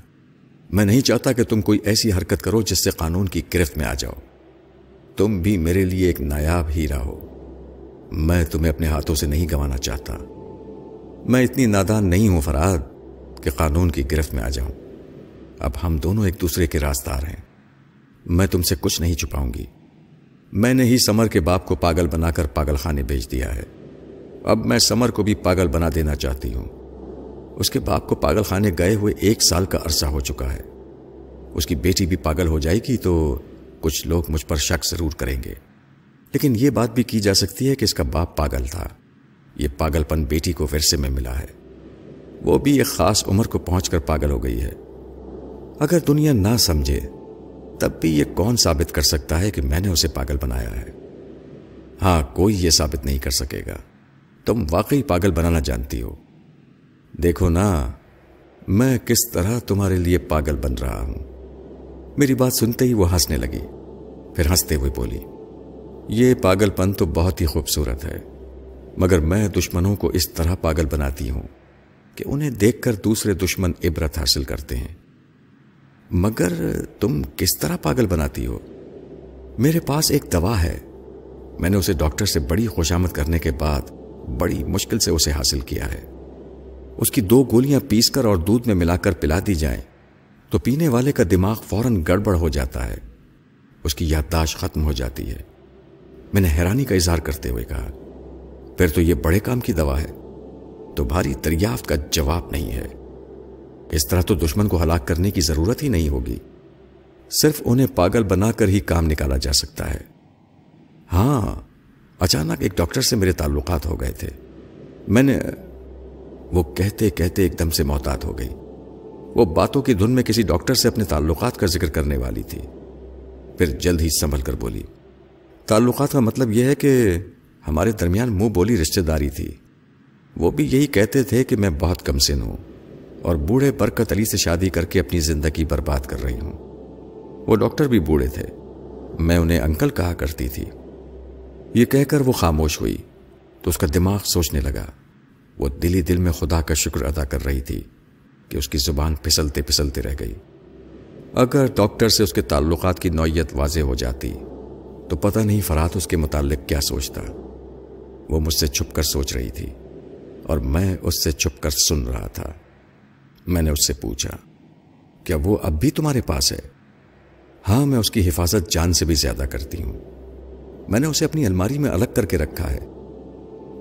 میں نہیں چاہتا کہ تم کوئی ایسی حرکت کرو جس سے قانون کی گرفت میں آ جاؤ. تم بھی میرے لیے ایک نایاب ہیرا ہو. میں تمہیں اپنے ہاتھوں سے نہیں گنوانا چاہتا. میں اتنی نادان نہیں ہوں فرہاد کہ قانون کی گرفت میں آ جاؤں. اب ہم دونوں ایک دوسرے کے رازدار ہیں. میں تم سے کچھ نہیں چھپاؤں گی. میں نے ہی سمر کے باپ کو پاگل بنا کر پاگل خانے بھیج دیا ہے. اب میں سمر کو بھی پاگل بنا دینا چاہتی ہوں. اس کے باپ کو پاگل خانے گئے ہوئے 1 سال کا عرصہ ہو چکا ہے. اس کی بیٹی بھی پاگل ہو جائے گی تو کچھ لوگ مجھ پر شک ضرور کریں گے، لیکن یہ بات بھی کی جا سکتی ہے کہ اس کا باپ پاگل تھا. یہ پاگل پن بیٹی کو ورثے میں ملا ہے. وہ بھی ایک خاص عمر کو پہنچ کر پاگل ہو گئی ہے. اگر دنیا نہ سمجھے تب بھی یہ کون ثابت کر سکتا ہے کہ میں نے اسے پاگل بنایا ہے؟ ہاں، کوئی یہ ثابت نہیں کر سکے گا. تم واقعی پاگل بنانا جانتی ہو. دیکھو نا، میں کس طرح تمہارے لیے پاگل بن رہا ہوں. میری بات سنتے ہی وہ ہنسنے لگی. پھر ہنستے ہوئے بولی، یہ پاگل پن تو بہت ہی خوبصورت ہے، مگر میں دشمنوں کو اس طرح پاگل بناتی ہوں کہ انہیں دیکھ کر دوسرے دشمن عبرت حاصل کرتے ہیں. مگر تم کس طرح پاگل بناتی ہو؟ میرے پاس ایک دوا ہے. میں نے اسے ڈاکٹر سے بڑی خوشامد کرنے کے بعد بڑی مشکل سے اسے حاصل کیا ہے. اس کی 2 گولیاں پیس کر اور دودھ میں ملا کر پلا دی جائیں تو پینے والے کا دماغ فوراً گڑبڑ ہو جاتا ہے. اس کی یادداشت ختم ہو جاتی ہے. میں نے حیرانی کا اظہار کرتے ہوئے کہا، پھر تو یہ بڑے کام کی دوا ہے. تمہاری دریافت کا جواب نہیں ہے. اس طرح تو دشمن کو ہلاک کرنے کی ضرورت ہی نہیں ہوگی. صرف انہیں پاگل بنا کر ہی کام نکالا جا سکتا ہے. ہاں، اچانک ایک ڈاکٹر سے میرے تعلقات ہو گئے تھے. میں نے، وہ کہتے کہتے ایک دم سے محتاط ہو گئی. وہ باتوں کی دھن میں کسی ڈاکٹر سے اپنے تعلقات کا ذکر کرنے والی تھی. پھر جلد ہی سنبھل کر بولی، تعلقات کا مطلب یہ ہے کہ ہمارے درمیان منہ بولی رشتہ داری تھی. وہ بھی یہی کہتے تھے کہ میں بہت کمسن ہوں اور بوڑھے برکت علی سے شادی کر کے اپنی زندگی برباد کر رہی ہوں. وہ ڈاکٹر بھی بوڑھے تھے. میں انہیں انکل کہا کرتی تھی. یہ کہہ کر وہ خاموش ہوئی تو اس کا دماغ سوچنے لگا. وہ دل ہی دل میں خدا کا شکر ادا کر رہی تھی کہ اس کی زبان پھسلتے پھسلتے رہ گئی. اگر ڈاکٹر سے اس کے تعلقات کی نوعیت واضح ہو جاتی تو پتہ نہیں فرات اس کے متعلق کیا سوچتا. وہ مجھ سے چھپ کر سوچ رہی تھی اور میں اس سے چھپ کر سن رہا تھا. میں نے اس سے پوچھا، کیا وہ اب بھی تمہارے پاس ہے؟ ہاں، میں اس کی حفاظت جان سے بھی زیادہ کرتی ہوں. میں نے اسے اپنی الماری میں الگ کر کے رکھا ہے.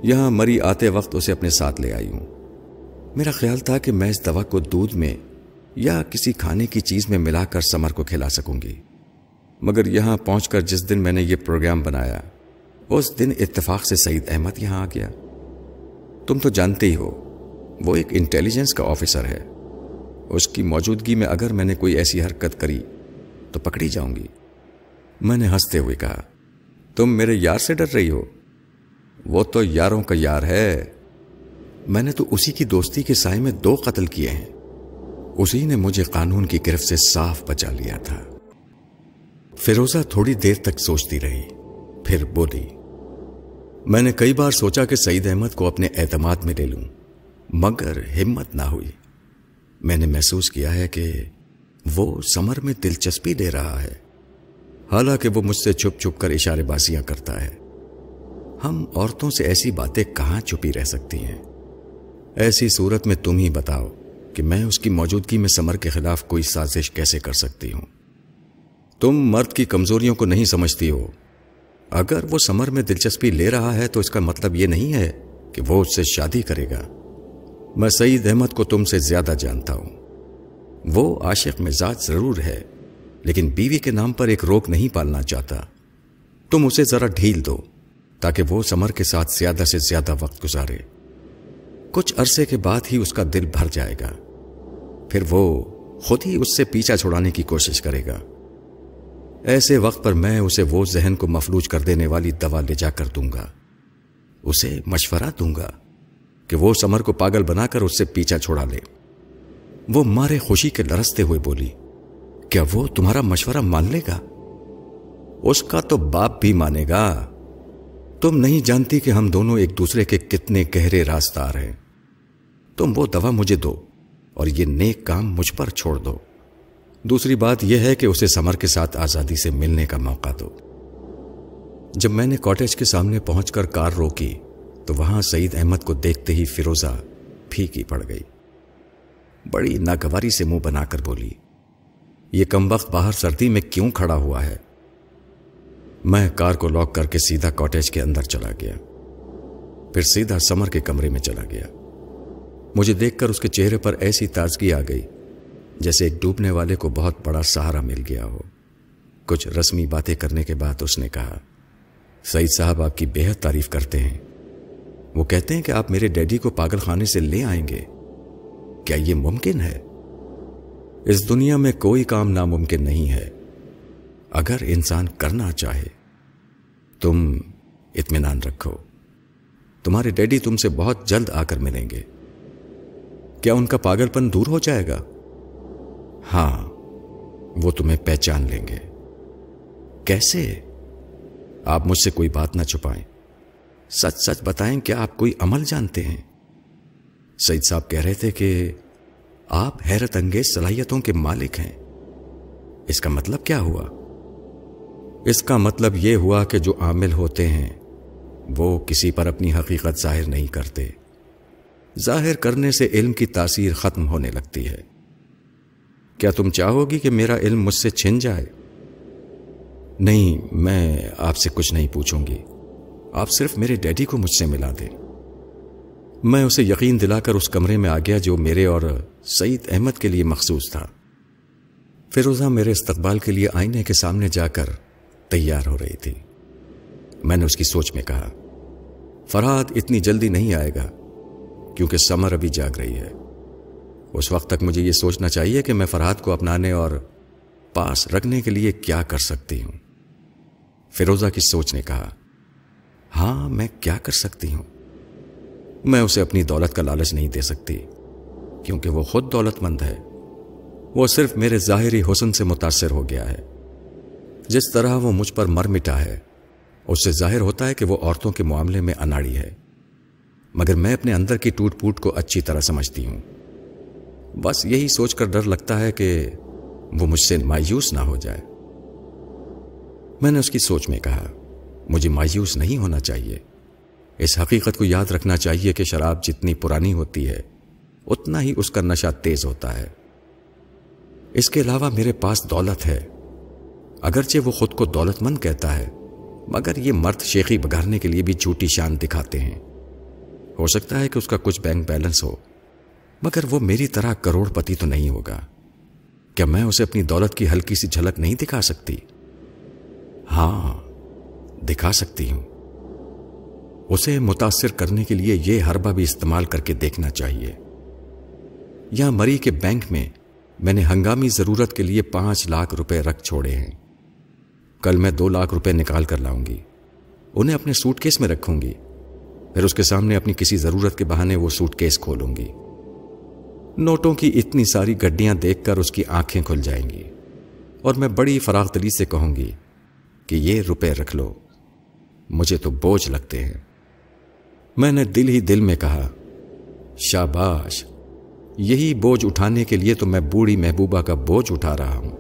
یہاں مری آتے وقت اسے اپنے ساتھ لے آئی ہوں. میرا خیال تھا کہ میں اس دوا کو دودھ میں یا کسی کھانے کی چیز میں ملا کر سمر کو کھلا سکوں گی، مگر یہاں پہنچ کر جس دن میں نے یہ پروگرام بنایا اس دن اتفاق سے سعید احمد یہاں آ گیا. تم تو جانتے ہی ہو، وہ ایک انٹیلیجنس کا آفیسر ہے. اس کی موجودگی میں اگر میں نے کوئی ایسی حرکت کری تو پکڑی جاؤں گی. میں نے ہنستے ہوئے کہا، تم میرے یار سے ڈر رہی ہو؟ وہ تو یاروں کا یار ہے. میں نے تو اسی کی دوستی کے سائے میں 2 قتل کیے ہیں. اسی نے مجھے قانون کی گرفت سے صاف بچا لیا تھا. فیروزہ تھوڑی دیر تک سوچتی رہی، پھر بولی، میں نے کئی بار سوچا کہ سعید احمد کو اپنے اعتماد میں لے لوں، مگر ہمت نہ ہوئی. میں نے محسوس کیا ہے کہ وہ سمر میں دلچسپی لے رہا ہے، حالانکہ وہ مجھ سے چھپ چھپ کر اشارے بازیاں کرتا ہے. ہم عورتوں سے ایسی باتیں کہاں چھپی رہ سکتی ہیں؟ ایسی صورت میں تم ہی بتاؤ کہ میں اس کی موجودگی میں سمر کے خلاف کوئی سازش کیسے کر سکتی ہوں؟ تم مرد کی کمزوریوں کو نہیں سمجھتی ہو. اگر وہ سمر میں دلچسپی لے رہا ہے تو اس کا مطلب یہ نہیں ہے کہ وہ اس سے شادی کرے گا. میں سعید احمد کو تم سے زیادہ جانتا ہوں. وہ عاشق مزاج ضرور ہے، لیکن بیوی کے نام پر ایک روک نہیں پالنا چاہتا. تم اسے ذرا ڈھیل دو تاکہ وہ سمر کے ساتھ زیادہ سے زیادہ وقت گزارے. کچھ عرصے کے بعد ہی اس کا دل بھر جائے گا. پھر وہ خود ہی اس سے پیچھا چھڑانے کی کوشش کرے گا. ایسے وقت پر میں اسے وہ ذہن کو مفلوج کر دینے والی دوا لے جا کر دوں گا. اسے مشورہ دوں گا کہ وہ سمر کو پاگل بنا کر اس سے پیچھا چھڑا لے. وہ مارے خوشی کے لرزتے ہوئے بولی، کیا وہ تمہارا مشورہ مان لے گا؟ اس کا تو باپ بھی مانے گا، تم نہیں جانتی کہ ہم دونوں ایک دوسرے کے کتنے گہرے رازدار ہیں۔ تم وہ دوا مجھے دو اور یہ نیک کام مجھ پر چھوڑ دو۔ دوسری بات یہ ہے کہ اسے سمر کے ساتھ آزادی سے ملنے کا موقع دو۔ جب میں نے کاٹیج کے سامنے پہنچ کر کار روکی تو وہاں سعید احمد کو دیکھتے ہی فیروزہ پھیکی پڑ گئی۔ بڑی ناگواری سے منہ بنا کر بولی، یہ کم وقت باہر سردی میں کیوں کھڑا ہوا ہے؟ میں کار کو لاک کر کے سیدھا کاٹیج کے اندر چلا گیا، پھر سیدھا سمر کے کمرے میں چلا گیا۔ مجھے دیکھ کر اس کے چہرے پر ایسی تازگی آ گئی جیسے ایک ڈوبنے والے کو بہت بڑا سہارا مل گیا ہو۔ کچھ رسمی باتیں کرنے کے بعد اس نے کہا، سعید صاحب آپ کی بے حد تعریف کرتے ہیں، وہ کہتے ہیں کہ آپ میرے ڈیڈی کو پاگل خانے سے لے آئیں گے، کیا یہ ممکن ہے؟ اس دنیا میں کوئی کام ناممکن نہیں ہے اگر انسان کرنا چاہے۔ تم اطمینان رکھو، تمہارے ڈیڈی تم سے بہت جلد آ کر ملیں گے۔ کیا ان کا پاگل پن دور ہو جائے گا؟ ہاں، وہ تمہیں پہچان لیں گے۔ کیسے؟ آپ مجھ سے کوئی بات نہ چھپائیں، سچ سچ بتائیں، کیا آپ کوئی عمل جانتے ہیں؟ سعید صاحب کہہ رہے تھے کہ آپ حیرت انگیز صلاحیتوں کے مالک ہیں، اس کا مطلب کیا ہوا؟ اس کا مطلب یہ ہوا کہ جو عامل ہوتے ہیں وہ کسی پر اپنی حقیقت ظاہر نہیں کرتے، ظاہر کرنے سے علم کی تاثیر ختم ہونے لگتی ہے۔ کیا تم چاہو گی کہ میرا علم مجھ سے چھن جائے؟ نہیں، میں آپ سے کچھ نہیں پوچھوں گی، آپ صرف میرے ڈیڈی کو مجھ سے ملا دیں۔ میں اسے یقین دلا کر اس کمرے میں آ گیا جو میرے اور سعید احمد کے لیے مخصوص تھا۔ فیروزہ میرے استقبال کے لیے آئینے کے سامنے جا کر تیار ہو رہی تھی۔ میں نے اس کی سوچ میں کہا، فرہاد اتنی جلدی نہیں آئے گا کیونکہ سمر ابھی جاگ رہی ہے، اس وقت تک مجھے یہ سوچنا چاہیے کہ میں فرہاد کو اپنانے اور پاس رکھنے کے لیے کیا کر سکتی ہوں۔ فیروزہ کی سوچ نے کہا، ہاں، میں کیا کر سکتی ہوں؟ میں اسے اپنی دولت کا لالچ نہیں دے سکتی کیونکہ وہ خود دولت مند ہے، وہ صرف میرے ظاہری حسن سے متاثر ہو گیا ہے۔ جس طرح وہ مجھ پر مر مٹا ہے اس سے ظاہر ہوتا ہے کہ وہ عورتوں کے معاملے میں اناڑی ہے، مگر میں اپنے اندر کی ٹوٹ پھوٹ کو اچھی طرح سمجھتی ہوں۔ بس یہی سوچ کر ڈر لگتا ہے کہ وہ مجھ سے مایوس نہ ہو جائے۔ میں نے اس کی سوچ میں کہا، مجھے مایوس نہیں ہونا چاہیے، اس حقیقت کو یاد رکھنا چاہیے کہ شراب جتنی پرانی ہوتی ہے اتنا ہی اس کا نشہ تیز ہوتا ہے۔ اس کے علاوہ میرے پاس دولت ہے، اگرچہ وہ خود کو دولت مند کہتا ہے مگر یہ مرد شیخی بگارنے کے لیے بھی جھوٹی شان دکھاتے ہیں۔ ہو سکتا ہے کہ اس کا کچھ بینک بیلنس ہو مگر وہ میری طرح کروڑ پتی تو نہیں ہوگا، کیا میں اسے اپنی دولت کی ہلکی سی جھلک نہیں دکھا سکتی؟ ہاں، دکھا سکتی ہوں۔ اسے متاثر کرنے کے لیے یہ حربہ بھی استعمال کر کے دیکھنا چاہیے۔ یہاں مری کے بینک میں میں نے ہنگامی ضرورت کے لیے 5 لاکھ روپے رکھ چھوڑے ہیں، کل میں 2 لاکھ روپے نکال کر لاؤں گی، انہیں اپنے سوٹ کیس میں رکھوں گی، پھر اس کے سامنے اپنی کسی ضرورت کے بہانے وہ سوٹ کیس کھولوں گی۔ نوٹوں کی اتنی ساری گڈیاں دیکھ کر اس کی آنکھیں کھل جائیں گی اور میں بڑی فراغ دلی سے کہوں گی کہ یہ روپے رکھ لو، مجھے تو بوجھ لگتے ہیں۔ میں نے دل ہی دل میں کہا، شاباش، یہی بوجھ اٹھانے کے لیے تو میں بوڑھی محبوبہ کا بوجھ اٹھا رہا ہوں۔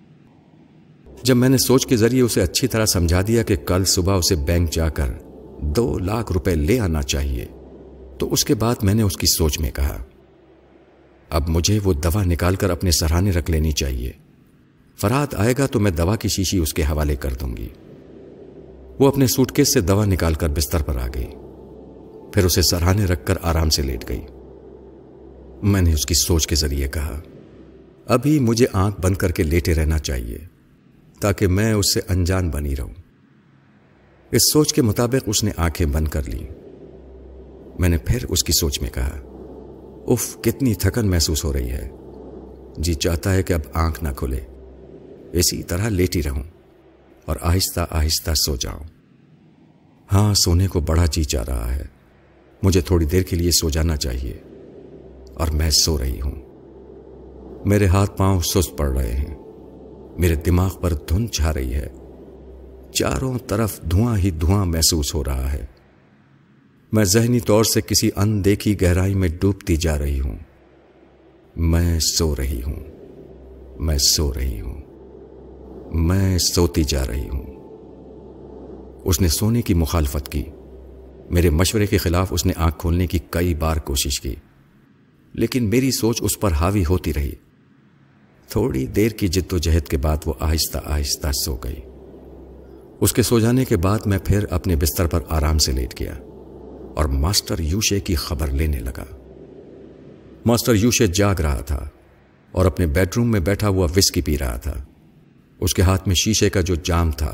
جب میں نے سوچ کے ذریعے اسے اچھی طرح سمجھا دیا کہ کل صبح اسے بینک جا کر 2 لاکھ روپے لے آنا چاہیے تو اس کے بعد میں نے اس کی سوچ میں کہا، اب مجھے وہ دوا نکال کر اپنے سرہانے رکھ لینی چاہیے، فرات آئے گا تو میں دوا کی شیشی اس کے حوالے کر دوں گی۔ وہ اپنے سوٹ کیس سے دوا نکال کر بستر پر آ گئی، پھر اسے سرہانے رکھ کر آرام سے لیٹ گئی۔ میں نے اس کی سوچ کے ذریعے کہا، ابھی مجھے آنکھ بند کر کے لیٹے رہنا چاہیے تاکہ میں اس سے انجان بنی رہوں۔ اس سوچ کے مطابق اس نے آنکھیں بند کر لیں۔ میں نے پھر اس کی سوچ میں کہا، اف، کتنی تھکن محسوس ہو رہی ہے، جی چاہتا ہے کہ اب آنکھ نہ کھلے، اسی طرح لیٹی رہوں اور آہستہ آہستہ سو جاؤں۔ ہاں، سونے کو بڑا جی چاہ رہا ہے، مجھے تھوڑی دیر کے لیے سو جانا چاہیے، اور میں سو رہی ہوں۔ میرے ہاتھ پاؤں سست پڑ رہے ہیں، میرے دماغ پر دھن چھا رہی ہے، چاروں طرف دھواں ہی دھواں محسوس ہو رہا ہے، میں ذہنی طور سے کسی اندیکھی گہرائی میں ڈوبتی جا رہی ہوں، میں سوتی جا رہی ہوں۔ اس نے سونے کی مخالفت کی، میرے مشورے کے خلاف اس نے آنکھ کھولنے کی کئی بار کوشش کی، لیکن میری سوچ اس پر حاوی ہوتی رہی۔ تھوڑی دیر کی جد و جہد کے بعد وہ آہستہ آہستہ سو گئی۔ اس کے سو جانے کے بعد میں پھر اپنے بستر پر آرام سے لیٹ گیا اور ماسٹر یوشے کی خبر لینے لگا۔ ماسٹر یوشے جاگ رہا تھا اور اپنے بیڈ روم میں بیٹھا ہوا وسکی پی رہا تھا۔ اس کے ہاتھ میں شیشے کا جو جام تھا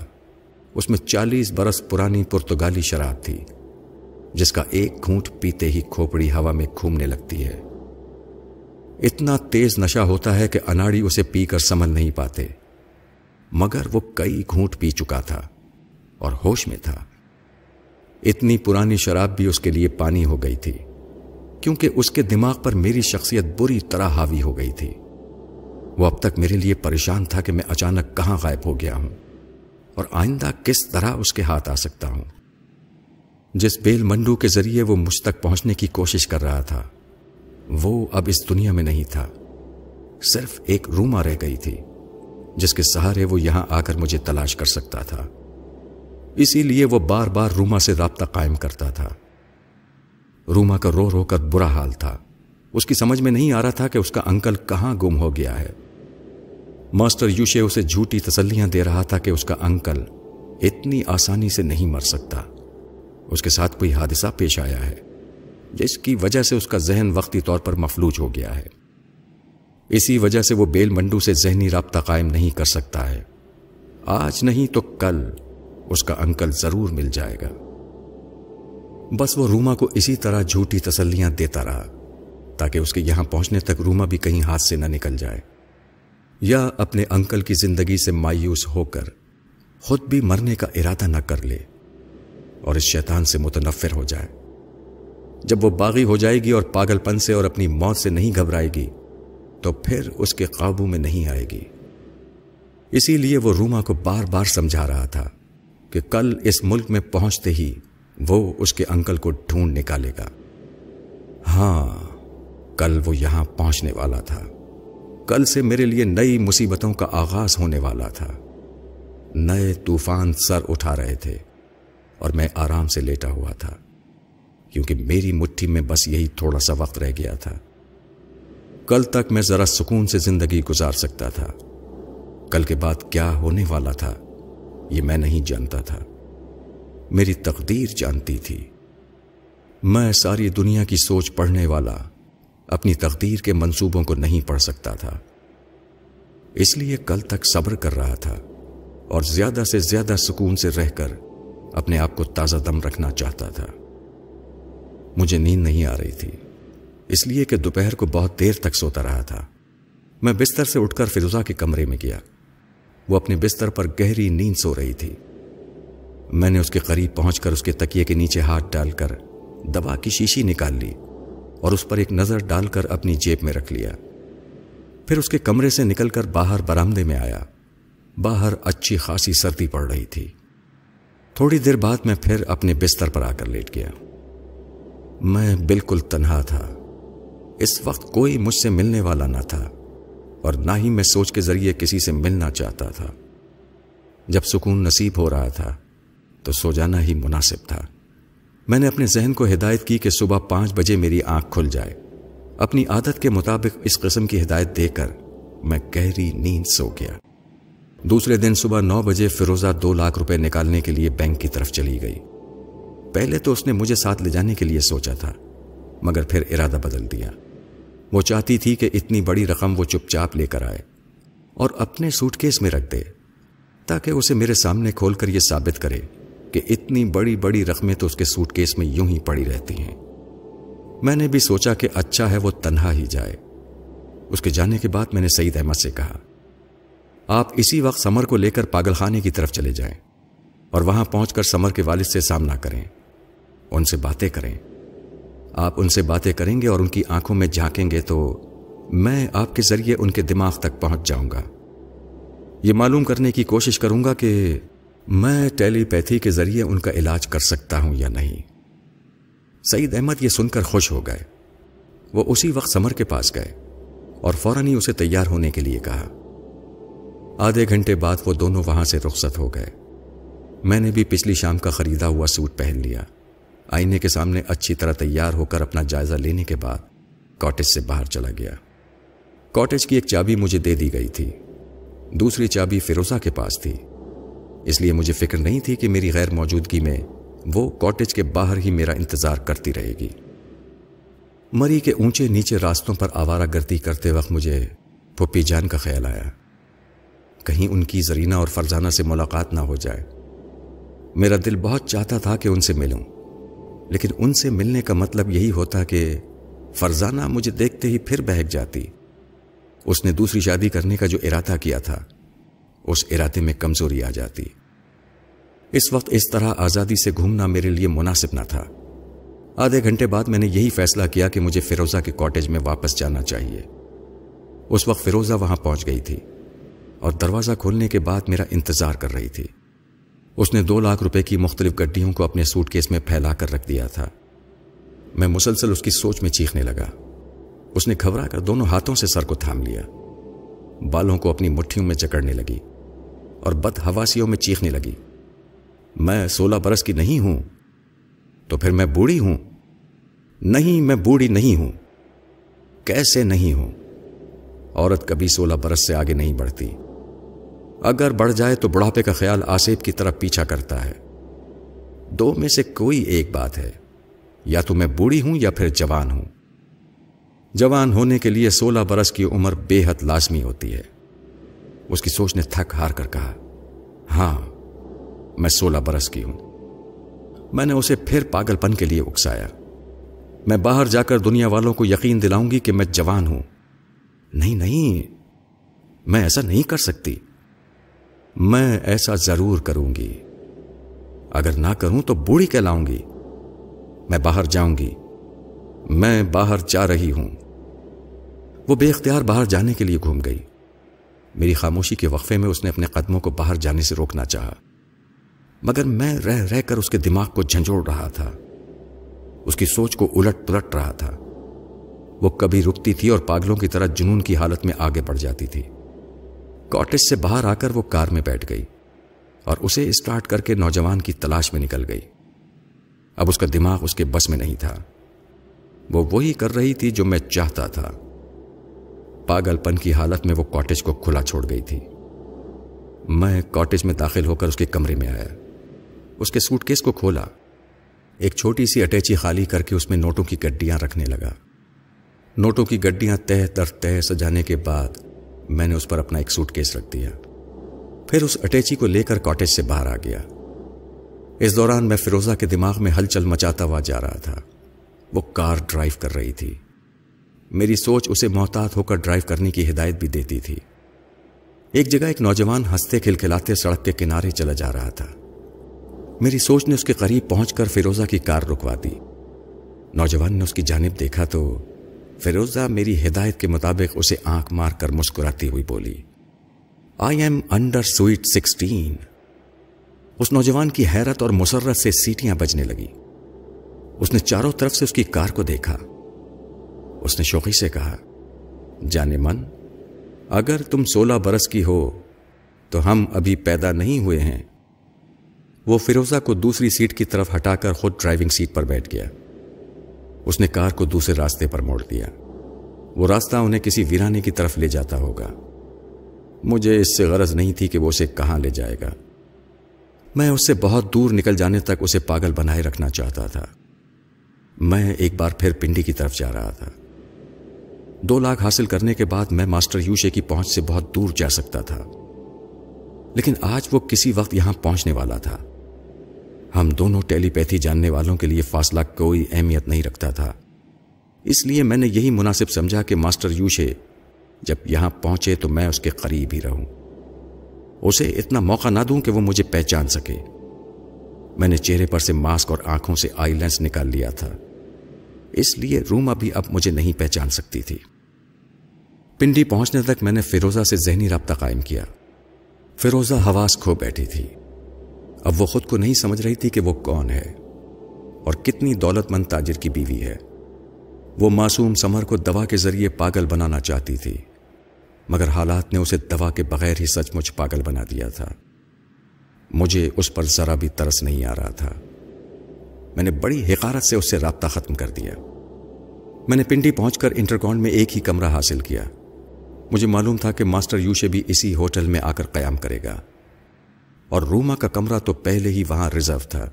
اس میں 40 برس پرانی پرتگالی شراب تھی، جس کا ایک گھونٹ پیتے ہی کھوپڑی ہوا میں گھومنے لگتی ہے۔ اتنا تیز نشہ ہوتا ہے کہ اناڑی اسے پی کر سنبھل نہیں پاتے، مگر وہ کئی گھونٹ پی چکا تھا اور ہوش میں تھا۔ اتنی پرانی شراب بھی اس کے لیے پانی ہو گئی تھی، کیونکہ اس کے دماغ پر میری شخصیت بری طرح حاوی ہو گئی تھی۔ وہ اب تک میرے لیے پریشان تھا کہ میں اچانک کہاں غائب ہو گیا ہوں اور آئندہ کس طرح اس کے ہاتھ آ سکتا ہوں۔ جس بیل منڈو کے ذریعے وہ مجھ تک پہنچنے کی کوشش کر رہا تھا وہ اب اس دنیا میں نہیں تھا، صرف ایک روما رہ گئی تھی جس کے سہارے وہ یہاں آ کر مجھے تلاش کر سکتا تھا۔ اسی لیے وہ بار بار روما سے رابطہ قائم کرتا تھا۔ روما کا رو رو کر برا حال تھا، اس کی سمجھ میں نہیں آ رہا تھا کہ اس کا انکل کہاں گم ہو گیا ہے۔ ماسٹر یوشے اسے جھوٹی تسلیاں دے رہا تھا کہ اس کا انکل اتنی آسانی سے نہیں مر سکتا، اس کے ساتھ کوئی حادثہ پیش آیا ہے جس کی وجہ سے اس کا ذہن وقتی طور پر مفلوج ہو گیا ہے، اسی وجہ سے وہ بیل منڈو سے ذہنی رابطہ قائم نہیں کر سکتا ہے، آج نہیں تو کل اس کا انکل ضرور مل جائے گا۔ بس وہ روما کو اسی طرح جھوٹی تسلیاں دیتا رہا تاکہ اس کے یہاں پہنچنے تک روما بھی کہیں ہاتھ سے نہ نکل جائے، یا اپنے انکل کی زندگی سے مایوس ہو کر خود بھی مرنے کا ارادہ نہ کر لے اور اس شیطان سے متنفر ہو جائے۔ جب وہ باغی ہو جائے گی اور پاگل پن سے اور اپنی موت سے نہیں گھبرائے گی تو پھر اس کے قابو میں نہیں آئے گی۔ اسی لیے وہ روما کو بار بار سمجھا رہا تھا کہ کل اس ملک میں پہنچتے ہی وہ اس کے انکل کو ڈھونڈ نکالے گا۔ ہاں، کل وہ یہاں پہنچنے والا تھا، کل سے میرے لیے نئی مصیبتوں کا آغاز ہونے والا تھا۔ نئے طوفان سر اٹھا رہے تھے اور میں آرام سے لیٹا ہوا تھا، کیونکہ میری مٹھی میں بس یہی تھوڑا سا وقت رہ گیا تھا۔ کل تک میں ذرا سکون سے زندگی گزار سکتا تھا، کل کے بعد کیا ہونے والا تھا یہ میں نہیں جانتا تھا، میری تقدیر جانتی تھی۔ میں ساری دنیا کی سوچ پڑھنے والا اپنی تقدیر کے منصوبوں کو نہیں پڑھ سکتا تھا، اس لیے کل تک صبر کر رہا تھا اور زیادہ سے زیادہ سکون سے رہ کر اپنے آپ کو تازہ دم رکھنا چاہتا تھا۔ مجھے نیند نہیں آ رہی تھی، اس لیے کہ دوپہر کو بہت دیر تک سوتا رہا تھا۔ میں بستر سے اٹھ کر فیروزہ کے کمرے میں گیا، وہ اپنے بستر پر گہری نیند سو رہی تھی۔ میں نے اس کے قریب پہنچ کر اس کے تکیے کے نیچے ہاتھ ڈال کر دوا کی شیشی نکال لی اور اس پر ایک نظر ڈال کر اپنی جیب میں رکھ لیا۔ پھر اس کے کمرے سے نکل کر باہر برآمدے میں آیا۔ باہر اچھی خاصی سردی پڑ رہی تھی۔ تھوڑی دیر بعد میں پھر اپنے بستر پر آ کر لیٹ گیا۔ میں بالکل تنہا تھا، اس وقت کوئی مجھ سے ملنے والا نہ تھا اور نہ ہی میں سوچ کے ذریعے کسی سے ملنا چاہتا تھا۔ جب سکون نصیب ہو رہا تھا تو سو جانا ہی مناسب تھا۔ میں نے اپنے ذہن کو ہدایت کی کہ صبح 5 بجے میری آنکھ کھل جائے۔ اپنی عادت کے مطابق اس قسم کی ہدایت دے کر میں گہری نیند سو گیا۔ دوسرے دن صبح 9 بجے فیروزہ 2 لاکھ روپے نکالنے کے لیے بینک کی طرف چلی گئی۔ پہلے تو اس نے مجھے ساتھ لے جانے کے لیے سوچا تھا، مگر پھر ارادہ بدل دیا۔ وہ چاہتی تھی کہ اتنی بڑی رقم وہ چپ چاپ لے کر آئے اور اپنے سوٹ کیس میں رکھ دے تاکہ اسے میرے سامنے کھول کر یہ ثابت کرے کہ اتنی بڑی بڑی رقمیں تو اس کے سوٹ کیس میں یوں ہی پڑی رہتی ہیں۔ میں نے بھی سوچا کہ اچھا ہے وہ تنہا ہی جائے۔ اس کے جانے کے بعد میں نے سعید احمد سے کہا، آپ اسی وقت سمر کو لے کر پاگل خانے کی طرف چلے جائیں اور وہاں پہنچ کر سمر کے والد سے سامنا کریں، ان سے باتیں کریں۔ آپ ان سے باتیں کریں گے اور ان کی آنکھوں میں جھانکیں گے تو میں آپ کے ذریعے ان کے دماغ تک پہنچ جاؤں گا. یہ معلوم کرنے کی کوشش کروں گا کہ میں ٹیلی پیتھی کے ذریعے ان کا علاج کر سکتا ہوں یا نہیں. سعید احمد یہ سن کر خوش ہو گئے. وہ اسی وقت سمر کے پاس گئے اور فوراً ہی اسے تیار ہونے کے لیے کہا. آدھے گھنٹے بعد وہ دونوں وہاں سے رخصت ہو گئے. میں نے بھی پچھلی شام کا خریدا ہوا سوٹ پہن لیا. آئینے کے سامنے اچھی طرح تیار ہو کر اپنا جائزہ لینے کے بعد کاٹیج سے باہر چلا گیا. کاٹیج کی ایک چابی مجھے دے دی گئی تھی، دوسری چابی فیروزہ کے پاس تھی، اس لیے مجھے فکر نہیں تھی کہ میری غیر موجودگی میں وہ کاٹیج کے باہر ہی میرا انتظار کرتی رہے گی. مری کے اونچے نیچے راستوں پر آوارہ گردی کرتے وقت مجھے پھپھی جان کا خیال آیا، کہیں ان کی زرینا اور فرزانہ سے ملاقات نہ ہو جائے. میرا دل بہت چاہتا تھا کہ ان سے ملوں، لیکن ان سے ملنے کا مطلب یہی ہوتا کہ فرزانہ مجھے دیکھتے ہی پھر بہک جاتی. اس نے دوسری شادی کرنے کا جو ارادہ کیا تھا اس ارادے میں کمزوری آ جاتی. اس وقت اس طرح آزادی سے گھومنا میرے لیے مناسب نہ تھا. آدھے گھنٹے بعد میں نے یہی فیصلہ کیا کہ مجھے فیروزہ کے کاٹیج میں واپس جانا چاہیے. اس وقت فیروزہ وہاں پہنچ گئی تھی اور دروازہ کھولنے کے بعد میرا انتظار کر رہی تھی. اس نے 2 لاکھ روپے کی مختلف گڈیوں کو اپنے سوٹ کیس میں پھیلا کر رکھ دیا تھا. میں مسلسل اس کی سوچ میں چیخنے لگا. اس نے گھبرا کر دونوں ہاتھوں سے سر کو تھام لیا، بالوں کو اپنی مٹھیوں میں جکڑنے لگی اور بدحواسیوں میں چیخنے لگی. میں 16 برس کی نہیں ہوں، تو پھر میں بوڑھی ہوں؟ نہیں، میں بوڑھی نہیں ہوں. کیسے نہیں ہوں؟ عورت کبھی 16 برس سے آگے نہیں بڑھتی، اگر بڑھ جائے تو بڑھاپے کا خیال آسیب کی طرح پیچھا کرتا ہے. 2 میں سے کوئی ایک بات ہے، یا تو میں بوڑھی ہوں یا پھر جوان ہوں. جوان ہونے کے لیے 16 برس کی عمر بے حد لازمی ہوتی ہے. اس کی سوچ نے تھک ہار کر کہا، ہاں میں 16 برس کی ہوں. میں نے اسے پھر پاگل پن کے لیے اکسایا. میں باہر جا کر دنیا والوں کو یقین دلاؤں گی کہ میں جوان ہوں. نہیں نہیں، میں ایسا نہیں کر سکتی. میں ایسا ضرور کروں گی، اگر نہ کروں تو بوڑھی کہلاؤں گی. میں باہر جاؤں گی، میں باہر جا رہی ہوں. وہ بے اختیار باہر جانے کے لیے گھوم گئی. میری خاموشی کے وقفے میں اس نے اپنے قدموں کو باہر جانے سے روکنا چاہا، مگر میں رہ کر اس کے دماغ کو جھنجھوڑ رہا تھا، اس کی سوچ کو الٹ پلٹ رہا تھا. وہ کبھی رکتی تھی اور پاگلوں کی طرح جنون کی حالت میں آگے بڑھ جاتی تھی. کاٹیج سے باہر آ کر وہ کار میں بیٹھ گئی اور اسے اسٹارٹ کر کے نوجوان کی تلاش میں نکل گئی. اب اس کا دماغ اس کے بس میں نہیں تھا. وہ وہی کر رہی تھی جو میں چاہتا تھا. پاگل پن کی حالت میں وہ کاٹیج کو کھلا چھوڑ گئی تھی. میں کاٹیج میں داخل ہو کر اس کے کمرے میں آیا. اس کے سوٹ کیس کو کھولا، ایک چھوٹی سی اٹیچی خالی کر کے اس میں نوٹوں کی گڈیاں رکھنے لگا. نوٹوں کی گڈیاں تہہ تر تہہ سجانے کے بعد میں نے اس پر اپنا ایک سوٹ کیس رکھ دیا. پھر اس اٹیچی کو لے کر کاٹیج سے باہر آ گیا. اس دوران میں فیروزہ کے دماغ میں ہلچل مچاتا ہوا جا رہا تھا. وہ کار ڈرائیو کر رہی تھی. میری سوچ اسے محتاط ہو کر ڈرائیو کرنے کی ہدایت بھی دیتی تھی. ایک جگہ ایک نوجوان ہنستے کھلکھلاتے سڑک کے کنارے چلا جا رہا تھا. میری سوچ نے اس کے قریب پہنچ کر فیروزہ کی کار رکوا دی. نوجوان نے اس کی جانب دیکھا تو فیروزہ میری ہدایت کے مطابق اسے آنکھ مار کر مسکراتی ہوئی بولی، آئی ایم انڈر سویٹ 16. اس نوجوان کی حیرت اور مسرت سے سیٹیاں بجنے لگی. اس نے چاروں طرف سے اس کی کار کو دیکھا. اس نے شوقی سے کہا، جانے من، اگر تم 16 برس کی ہو تو ہم ابھی پیدا نہیں ہوئے ہیں. وہ فیروزہ کو دوسری سیٹ کی طرف ہٹا کر خود ڈرائیونگ سیٹ پر بیٹھ گیا. اس نے کار کو دوسرے راستے پر موڑ دیا. وہ راستہ انہیں کسی ویرانے کی طرف لے جاتا ہوگا. مجھے اس سے غرض نہیں تھی کہ وہ اسے کہاں لے جائے گا. میں اس سے بہت دور نکل جانے تک اسے پاگل بنائے رکھنا چاہتا تھا. میں ایک بار پھر پنڈی کی طرف جا رہا تھا. 2 لاکھ حاصل کرنے کے بعد میں ماسٹر یوشے کی پہنچ سے بہت دور جا سکتا تھا، لیکن آج وہ کسی وقت یہاں پہنچنے والا تھا. ہم دونوں ٹیلی پیتھی جاننے والوں کے لیے فاصلہ کوئی اہمیت نہیں رکھتا تھا، اس لیے میں نے یہی مناسب سمجھا کہ ماسٹر یوشے جب یہاں پہنچے تو میں اس کے قریب ہی رہوں، اسے اتنا موقع نہ دوں کہ وہ مجھے پہچان سکے. میں نے چہرے پر سے ماسک اور آنکھوں سے آئی لینس نکال لیا تھا، اس لیے روما بھی اب مجھے نہیں پہچان سکتی تھی. پنڈی پہنچنے تک میں نے فیروزہ سے ذہنی رابطہ قائم کیا. فیروزہ حواس کھو بیٹھی تھی. اب وہ خود کو نہیں سمجھ رہی تھی کہ وہ کون ہے اور کتنی دولت مند تاجر کی بیوی ہے. وہ معصوم سمر کو دوا کے ذریعے پاگل بنانا چاہتی تھی، مگر حالات نے اسے دوا کے بغیر ہی سچ مچ پاگل بنا دیا تھا. مجھے اس پر ذرا بھی ترس نہیں آ رہا تھا. میں نے بڑی حقارت سے اس سے رابطہ ختم کر دیا. میں نے پنڈی پہنچ کر انٹرکون میں ایک ہی کمرہ حاصل کیا. مجھے معلوم تھا کہ ماسٹر یوشے بھی اسی ہوٹل میں آ کر قیام کرے گا، اور روما کا کمرہ تو پہلے ہی وہاں ریزرو تھا.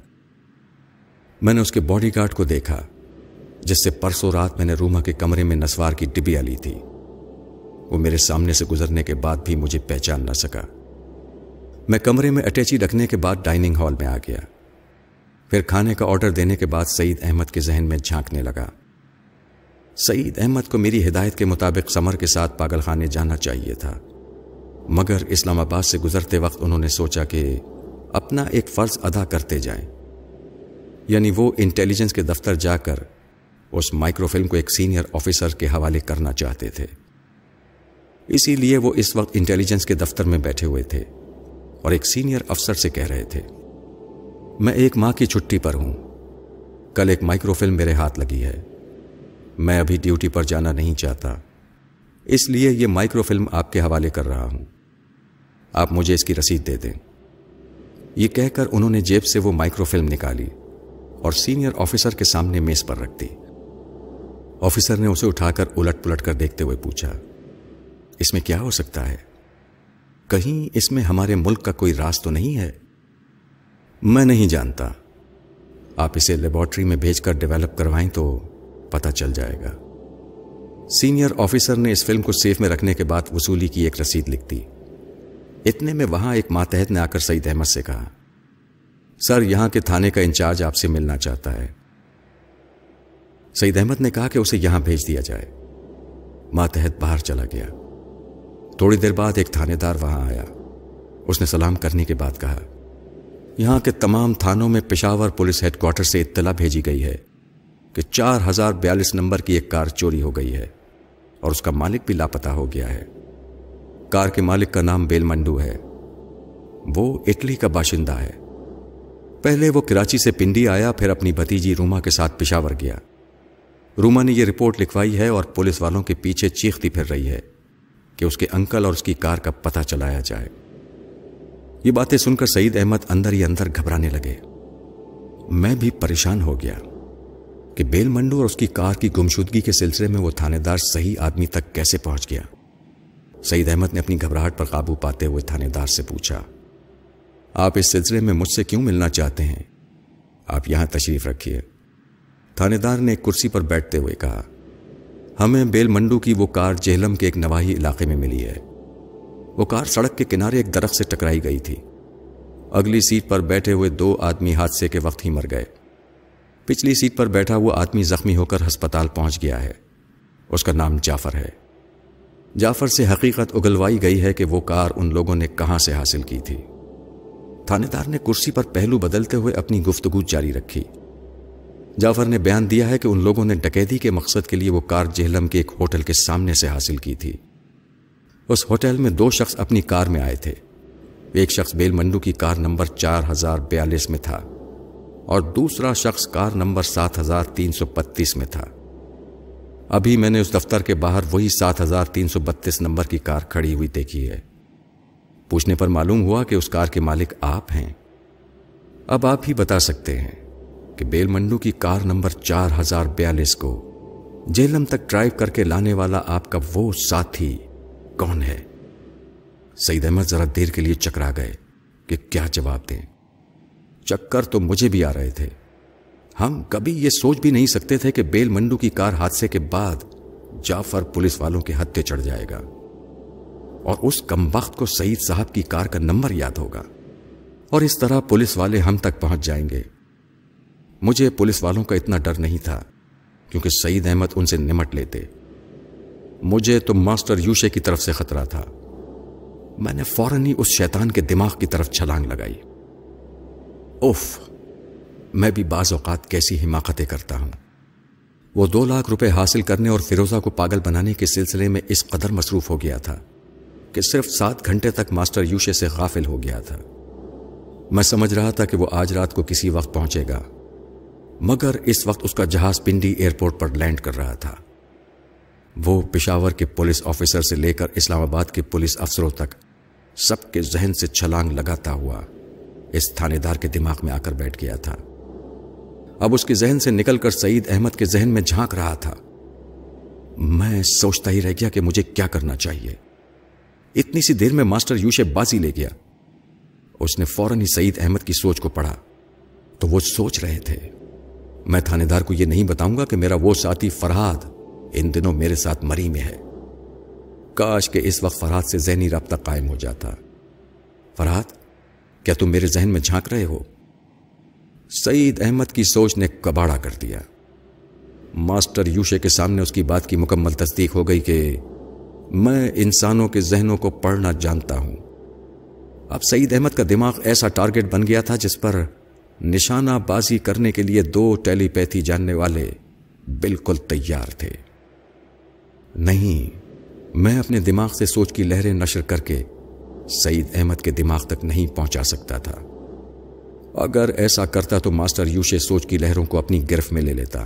میں نے اس کے باڈی گارڈ کو دیکھا جس سے پرسوں رات میں نے روما کے کمرے میں نسوار کی ڈبیا لی تھی. وہ میرے سامنے سے گزرنے کے بعد بھی مجھے پہچان نہ سکا. میں کمرے میں اٹیچی رکھنے کے بعد ڈائننگ ہال میں آ گیا. پھر کھانے کا آرڈر دینے کے بعد سعید احمد کے ذہن میں جھانکنے لگا. سعید احمد کو میری ہدایت کے مطابق سمر کے ساتھ پاگل خانے جانا چاہیے تھا، مگر اسلام آباد سے گزرتے وقت انہوں نے سوچا کہ اپنا ایک فرض ادا کرتے جائیں، یعنی وہ انٹیلیجنس کے دفتر جا کر اس مائکرو فلم کو ایک سینئر آفیسر کے حوالے کرنا چاہتے تھے. اسی لیے وہ اس وقت انٹیلیجنس کے دفتر میں بیٹھے ہوئے تھے اور ایک سینئر افسر سے کہہ رہے تھے، میں ایک ماہ کی چھٹی پر ہوں، کل ایک مائکرو فلم میرے ہاتھ لگی ہے، میں ابھی ڈیوٹی پر جانا نہیں چاہتا، اس لیے یہ مائکرو فلم آپ کے حوالے کر رہا ہوں، آپ مجھے اس کی رسید دے دیں. یہ کہہ کر انہوں نے جیب سے وہ مائکرو فلم نکالی اور سینئر آفیسر کے سامنے میز پر رکھ دی. آفیسر نے اسے اٹھا کر الٹ پلٹ کر دیکھتے ہوئے پوچھا، اس میں کیا ہو سکتا ہے؟ کہیں اس میں ہمارے ملک کا کوئی راز تو نہیں ہے؟ میں نہیں جانتا، آپ اسے لیبارٹری میں بھیج کر ڈیولپ کروائیں تو پتہ چل جائے گا. سینئر آفیسر نے اس فلم کو سیف میں رکھنے کے بعد وصولی کی ایک رسید لکھ دی. اتنے میں وہاں ایک ماتحت نے آ کر سعید احمد سے کہا، سر یہاں کے تھانے کا انچارج آپ سے ملنا چاہتا ہے. سعید احمد نے کہا کہ اسے یہاں بھیج دیا جائے. ماتحت باہر چلا گیا. تھوڑی دیر بعد ایک تھانے دار وہاں آیا. اس نے سلام کرنے کے بعد کہا، یہاں کے تمام تھانوں میں پشاور پولیس ہیڈ کوارٹر سے اطلاع بھیجی گئی ہے کہ 4042 نمبر کی ایک کار چوری ہو گئی ہے اور اس کا مالک بھی لاپتہ ہو گیا ہے. کار کے مالک کا نام بیل منڈو ہے. وہ اٹلی کا باشندہ ہے. پہلے وہ کراچی سے پنڈی آیا، پھر اپنی بھتیجی روما کے ساتھ پشاور گیا. روما نے یہ رپورٹ لکھوائی ہے اور پولیس والوں کے پیچھے چیختی پھر رہی ہے کہ اس کے انکل اور اس کی کار کا پتہ چلایا جائے. یہ باتیں سن کر سعید احمد اندر ہی اندر گھبرانے لگے. میں بھی پریشان ہو گیا کہ بیل منڈو اور اس کی کار کی گمشدگی کے سلسلے میں وہ تھانے دار صحیح آدمی تک کیسے پہنچ گیا. سعید احمد نے اپنی گھبراہٹ پر قابو پاتے ہوئے تھانے دار سے پوچھا، آپ اس سلسلے میں مجھ سے کیوں ملنا چاہتے ہیں؟ آپ یہاں تشریف رکھیے. تھانے دار نے ایک کرسی پر بیٹھتے ہوئے کہا، ہمیں بیل منڈو کی وہ کار جہلم کے ایک نواحی علاقے میں ملی ہے. وہ کار سڑک کے کنارے ایک درخت سے ٹکرائی گئی تھی. اگلی سیٹ پر بیٹھے ہوئے 2 آدمی حادثے کے وقت ہی مر گئے. پچھلی سیٹ پر بیٹھا ہوا آدمی زخمی ہو کر ہسپتال پہنچ گیا ہے. اس کا نام جعفر ہے. جعفر سے حقیقت اگلوائی گئی ہے کہ وہ کار ان لوگوں نے کہاں سے حاصل کی تھی. تھانے دار نے کرسی پر پہلو بدلتے ہوئے اپنی گفتگو جاری رکھی. جعفر نے بیان دیا ہے کہ ان لوگوں نے ڈکیتی کے مقصد کے لیے وہ کار جہلم کے ایک ہوٹل کے سامنے سے حاصل کی تھی. اس ہوٹل میں 2 شخص اپنی کار میں آئے تھے. ایک شخص بیل منڈو کی کار نمبر 4042 میں تھا اور دوسرا شخص کار نمبر 7332 میں تھا. ابھی میں نے اس دفتر کے باہر وہی 7332 نمبر کی کار کھڑی ہوئی دیکھی ہے. پوچھنے پر معلوم ہوا کہ اس کار کے مالک آپ ہیں. اب آپ ہی بتا سکتے ہیں کہ بیل منڈو کی کار نمبر 4042 کو جہلم تک ڈرائیو کر کے لانے والا آپ کا وہ ساتھی کون ہے؟ سعید احمد ذرا دیر کے لیے چکرا گئے کہ کیا جواب دیں. چکر تو مجھے بھی آ رہے تھے. ہم کبھی یہ سوچ بھی نہیں سکتے تھے کہ بیل منڈو کی کار حادثے کے بعد جعفر پولیس والوں کے ہتھے چڑھ جائے گا اور اس کمبخت کو سعید صاحب کی کار کا نمبر یاد ہوگا اور اس طرح پولیس والے ہم تک پہنچ جائیں گے. مجھے پولیس والوں کا اتنا ڈر نہیں تھا کیونکہ سعید احمد ان سے نمٹ لیتے. مجھے تو ماسٹر یوشے کی طرف سے خطرہ تھا. میں نے فوراً ہی اس شیطان کے دماغ کی طرف چھلانگ لگائی. اوف، میں بھی بعض اوقات کیسی حماقتیں کرتا ہوں. وہ 2 لاکھ روپے حاصل کرنے اور فیروزہ کو پاگل بنانے کے سلسلے میں اس قدر مصروف ہو گیا تھا کہ صرف 7 گھنٹے تک ماسٹر یوشے سے غافل ہو گیا تھا۔ میں سمجھ رہا تھا کہ وہ آج رات کو کسی وقت پہنچے گا، مگر اس وقت اس کا جہاز پنڈی ایئرپورٹ پر لینڈ کر رہا تھا۔ وہ پشاور کے پولیس آفیسر سے لے کر اسلام آباد کے پولیس افسروں تک سب کے ذہن سے چھلانگ لگاتا ہوا اس تھانے دار کے دماغ میں آ کر بیٹھ گیا تھا۔ اب اس کے ذہن سے نکل کر سعید احمد کے ذہن میں جھانک رہا تھا۔ میں سوچتا ہی رہ گیا کہ مجھے کیا کرنا چاہیے۔ اتنی سی دیر میں ماسٹر یوشے بازی لے گیا۔ اس نے فوراً ہی سعید احمد کی سوچ کو پڑھا تو وہ سوچ رہے تھے، میں تھانے دار کو یہ نہیں بتاؤں گا کہ میرا وہ ساتھی فرہاد ان دنوں میرے ساتھ مری میں ہے۔ کاش کہ اس وقت فرہاد سے ذہنی رابطہ قائم ہو جاتا۔ فرہاد، کیا تم میرے ذہن میں جھانک رہے ہو؟ سعید احمد کی سوچ نے کباڑہ کر دیا۔ ماسٹر یوشے کے سامنے اس کی بات کی مکمل تصدیق ہو گئی کہ میں انسانوں کے ذہنوں کو پڑھنا جانتا ہوں۔ اب سعید احمد کا دماغ ایسا ٹارگٹ بن گیا تھا جس پر نشانہ بازی کرنے کے لیے 2 ٹیلی پیتھی جاننے والے بالکل تیار تھے۔ نہیں، میں اپنے دماغ سے سوچ کی لہریں نشر کر کے سعید احمد کے دماغ تک نہیں پہنچا سکتا تھا۔ اگر ایسا کرتا تو ماسٹر یوشے سوچ کی لہروں کو اپنی گرفت میں لے لیتا۔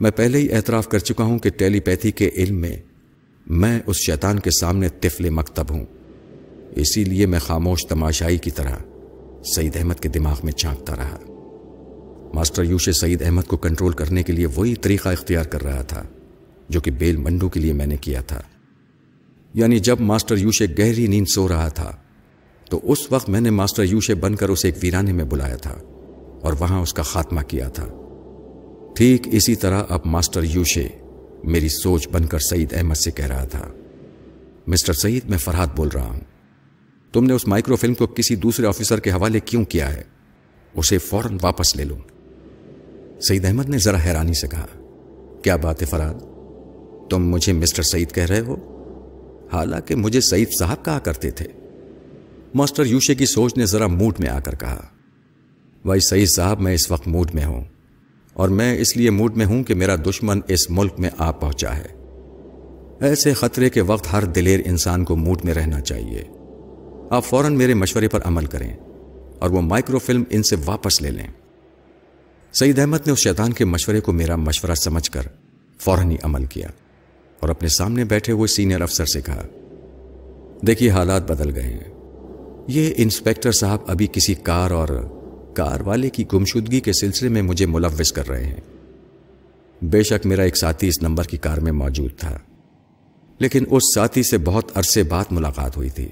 میں پہلے ہی اعتراف کر چکا ہوں کہ ٹیلی پیتھی کے علم میں میں اس شیطان کے سامنے طفل مکتب ہوں، اسی لیے میں خاموش تماشائی کی طرح سعید احمد کے دماغ میں جھانکتا رہا۔ ماسٹر یوشے سعید احمد کو کنٹرول کرنے کے لیے وہی طریقہ اختیار کر رہا تھا جو کہ بیل منڈو کے لیے میں نے کیا تھا، یعنی جب ماسٹر یوشے گہری نیند سو رہا تھا تو اس وقت میں نے ماسٹر یوشے بن کر اسے ایک ویرانے میں بلایا تھا اور وہاں اس کا خاتمہ کیا تھا۔ ٹھیک اسی طرح اب ماسٹر یوشے میری سوچ بن کر سعید احمد سے کہہ رہا تھا، مسٹر سعید، میں فرہاد بول رہا ہوں۔ تم نے اس مائکرو فلم کو کسی دوسرے آفیسر کے حوالے کیوں کیا ہے؟ اسے فوراً واپس لے لو۔ سعید احمد نے ذرا حیرانی سے کہا، کیا بات ہے فرہاد، تم مجھے مسٹر سعید کہہ رہے ہو؟ حالانکہ مجھے سعید صاحب کہا کرتے تھے۔ ماسٹر یوشے کی سوچ نے ذرا موڈ میں آ کر کہا، بھائی سعید صاحب، میں اس وقت موڈ میں ہوں، اور میں اس لیے موڈ میں ہوں کہ میرا دشمن اس ملک میں آ پہنچا ہے۔ ایسے خطرے کے وقت ہر دلیر انسان کو موڈ میں رہنا چاہیے۔ آپ فوراً میرے مشورے پر عمل کریں اور وہ مائکرو فلم ان سے واپس لے لیں۔ سعید احمد نے اس شیطان کے مشورے کو میرا مشورہ سمجھ کر فوراً ہی عمل کیا اور اپنے سامنے بیٹھے ہوئے سینئر افسر سے کہا، دیکھیے حالات بدل گئے ہیں۔ یہ انسپیکٹر صاحب ابھی کسی کار اور کار والے کی گمشدگی کے سلسلے میں مجھے ملوث کر رہے ہیں۔ بے شک میرا ایک ساتھی اس نمبر کی کار میں موجود تھا، لیکن اس ساتھی سے بہت عرصے بعد ملاقات ہوئی تھی۔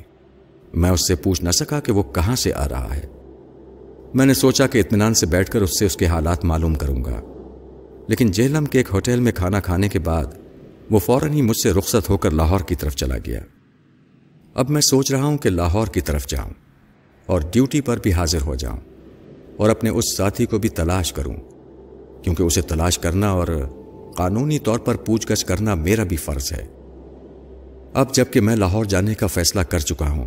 میں اس سے پوچھ نہ سکا کہ وہ کہاں سے آ رہا ہے۔ میں نے سوچا کہ اطمینان سے بیٹھ کر اس سے اس کے حالات معلوم کروں گا، لیکن جہلم کے ایک ہوٹل میں کھانا کھانے کے بعد وہ فوراً ہی مجھ سے رخصت ہو کر لاہور کی طرف چلا گیا۔ اب میں سوچ رہا ہوں کہ لاہور کی طرف جاؤں اور ڈیوٹی پر بھی حاضر ہو جاؤں اور اپنے اس ساتھی کو بھی تلاش کروں، کیونکہ اسے تلاش کرنا اور قانونی طور پر پوچھ گچھ کرنا میرا بھی فرض ہے۔ اب جب کہ میں لاہور جانے کا فیصلہ کر چکا ہوں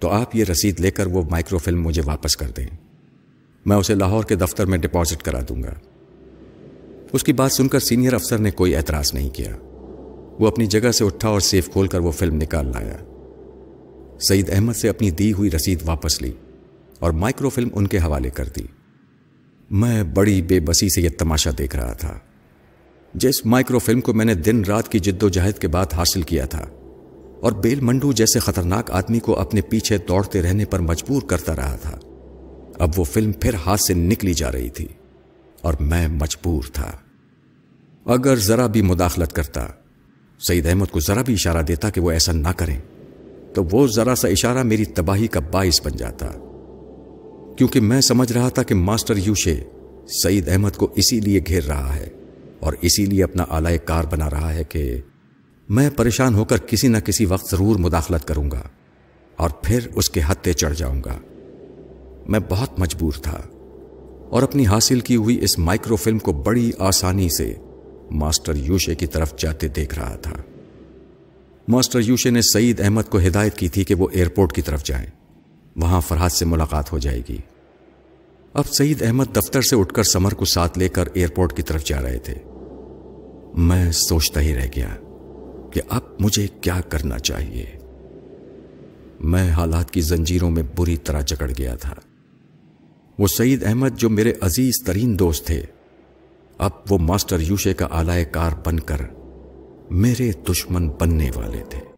تو آپ یہ رسید لے کر وہ مائکرو فلم مجھے واپس کر دیں، میں اسے لاہور کے دفتر میں ڈپازٹ کرا دوں گا۔ اس کی بات سن کر سینئر افسر نے کوئی اعتراض نہیں کیا۔ وہ اپنی جگہ سے اٹھا اور سیف کھول کر وہ فلم نکال لایا۔ سعید احمد سے اپنی دی ہوئی رسید واپس لی اور مائکرو فلم ان کے حوالے کر دی۔ میں بڑی بے بسی سے یہ تماشا دیکھ رہا تھا۔ جس مائکرو فلم کو میں نے دن رات کی جد و جہد کے بعد حاصل کیا تھا اور بیل منڈو جیسے خطرناک آدمی کو اپنے پیچھے دوڑتے رہنے پر مجبور کرتا رہا تھا، اب وہ فلم پھر ہاتھ سے نکلی جا رہی تھی اور میں مجبور تھا۔ اگر ذرا بھی مداخلت کرتا، سعید احمد کو ذرا بھی اشارہ دیتا کہ وہ ایسا نہ کریں، تو وہ ذرا سا اشارہ میری تباہی کا باعث بن جاتا، کیونکہ میں سمجھ رہا تھا کہ ماسٹر یوشے سعید احمد کو اسی لیے گھیر رہا ہے اور اسی لیے اپنا آلہ کار بنا رہا ہے کہ میں پریشان ہو کر کسی نہ کسی وقت ضرور مداخلت کروں گا اور پھر اس کے ہتھے چڑھ جاؤں گا۔ میں بہت مجبور تھا اور اپنی حاصل کی ہوئی اس مائکرو فلم کو بڑی آسانی سے ماسٹر یوشے کی طرف جاتے دیکھ رہا تھا۔ ماسٹر یوشے نے سعید احمد کو ہدایت کی تھی کہ وہ ایئرپورٹ کی طرف جائیں، وہاں فرہاد سے ملاقات ہو جائے گی۔ اب سعید احمد دفتر سے اٹھ کر سمر کو ساتھ لے کر ایئرپورٹ کی طرف جا رہے تھے میں سوچتا ہی رہ گیا کہ اب مجھے کیا کرنا چاہیے. میں حالات کی زنجیروں میں بری طرح جکڑ گیا تھا. وہ سعید احمد جو میرے عزیز ترین دوست تھے، اب وہ ماسٹر یوشے کا آلائے کار بن کر میرے دشمن بننے والے تھے.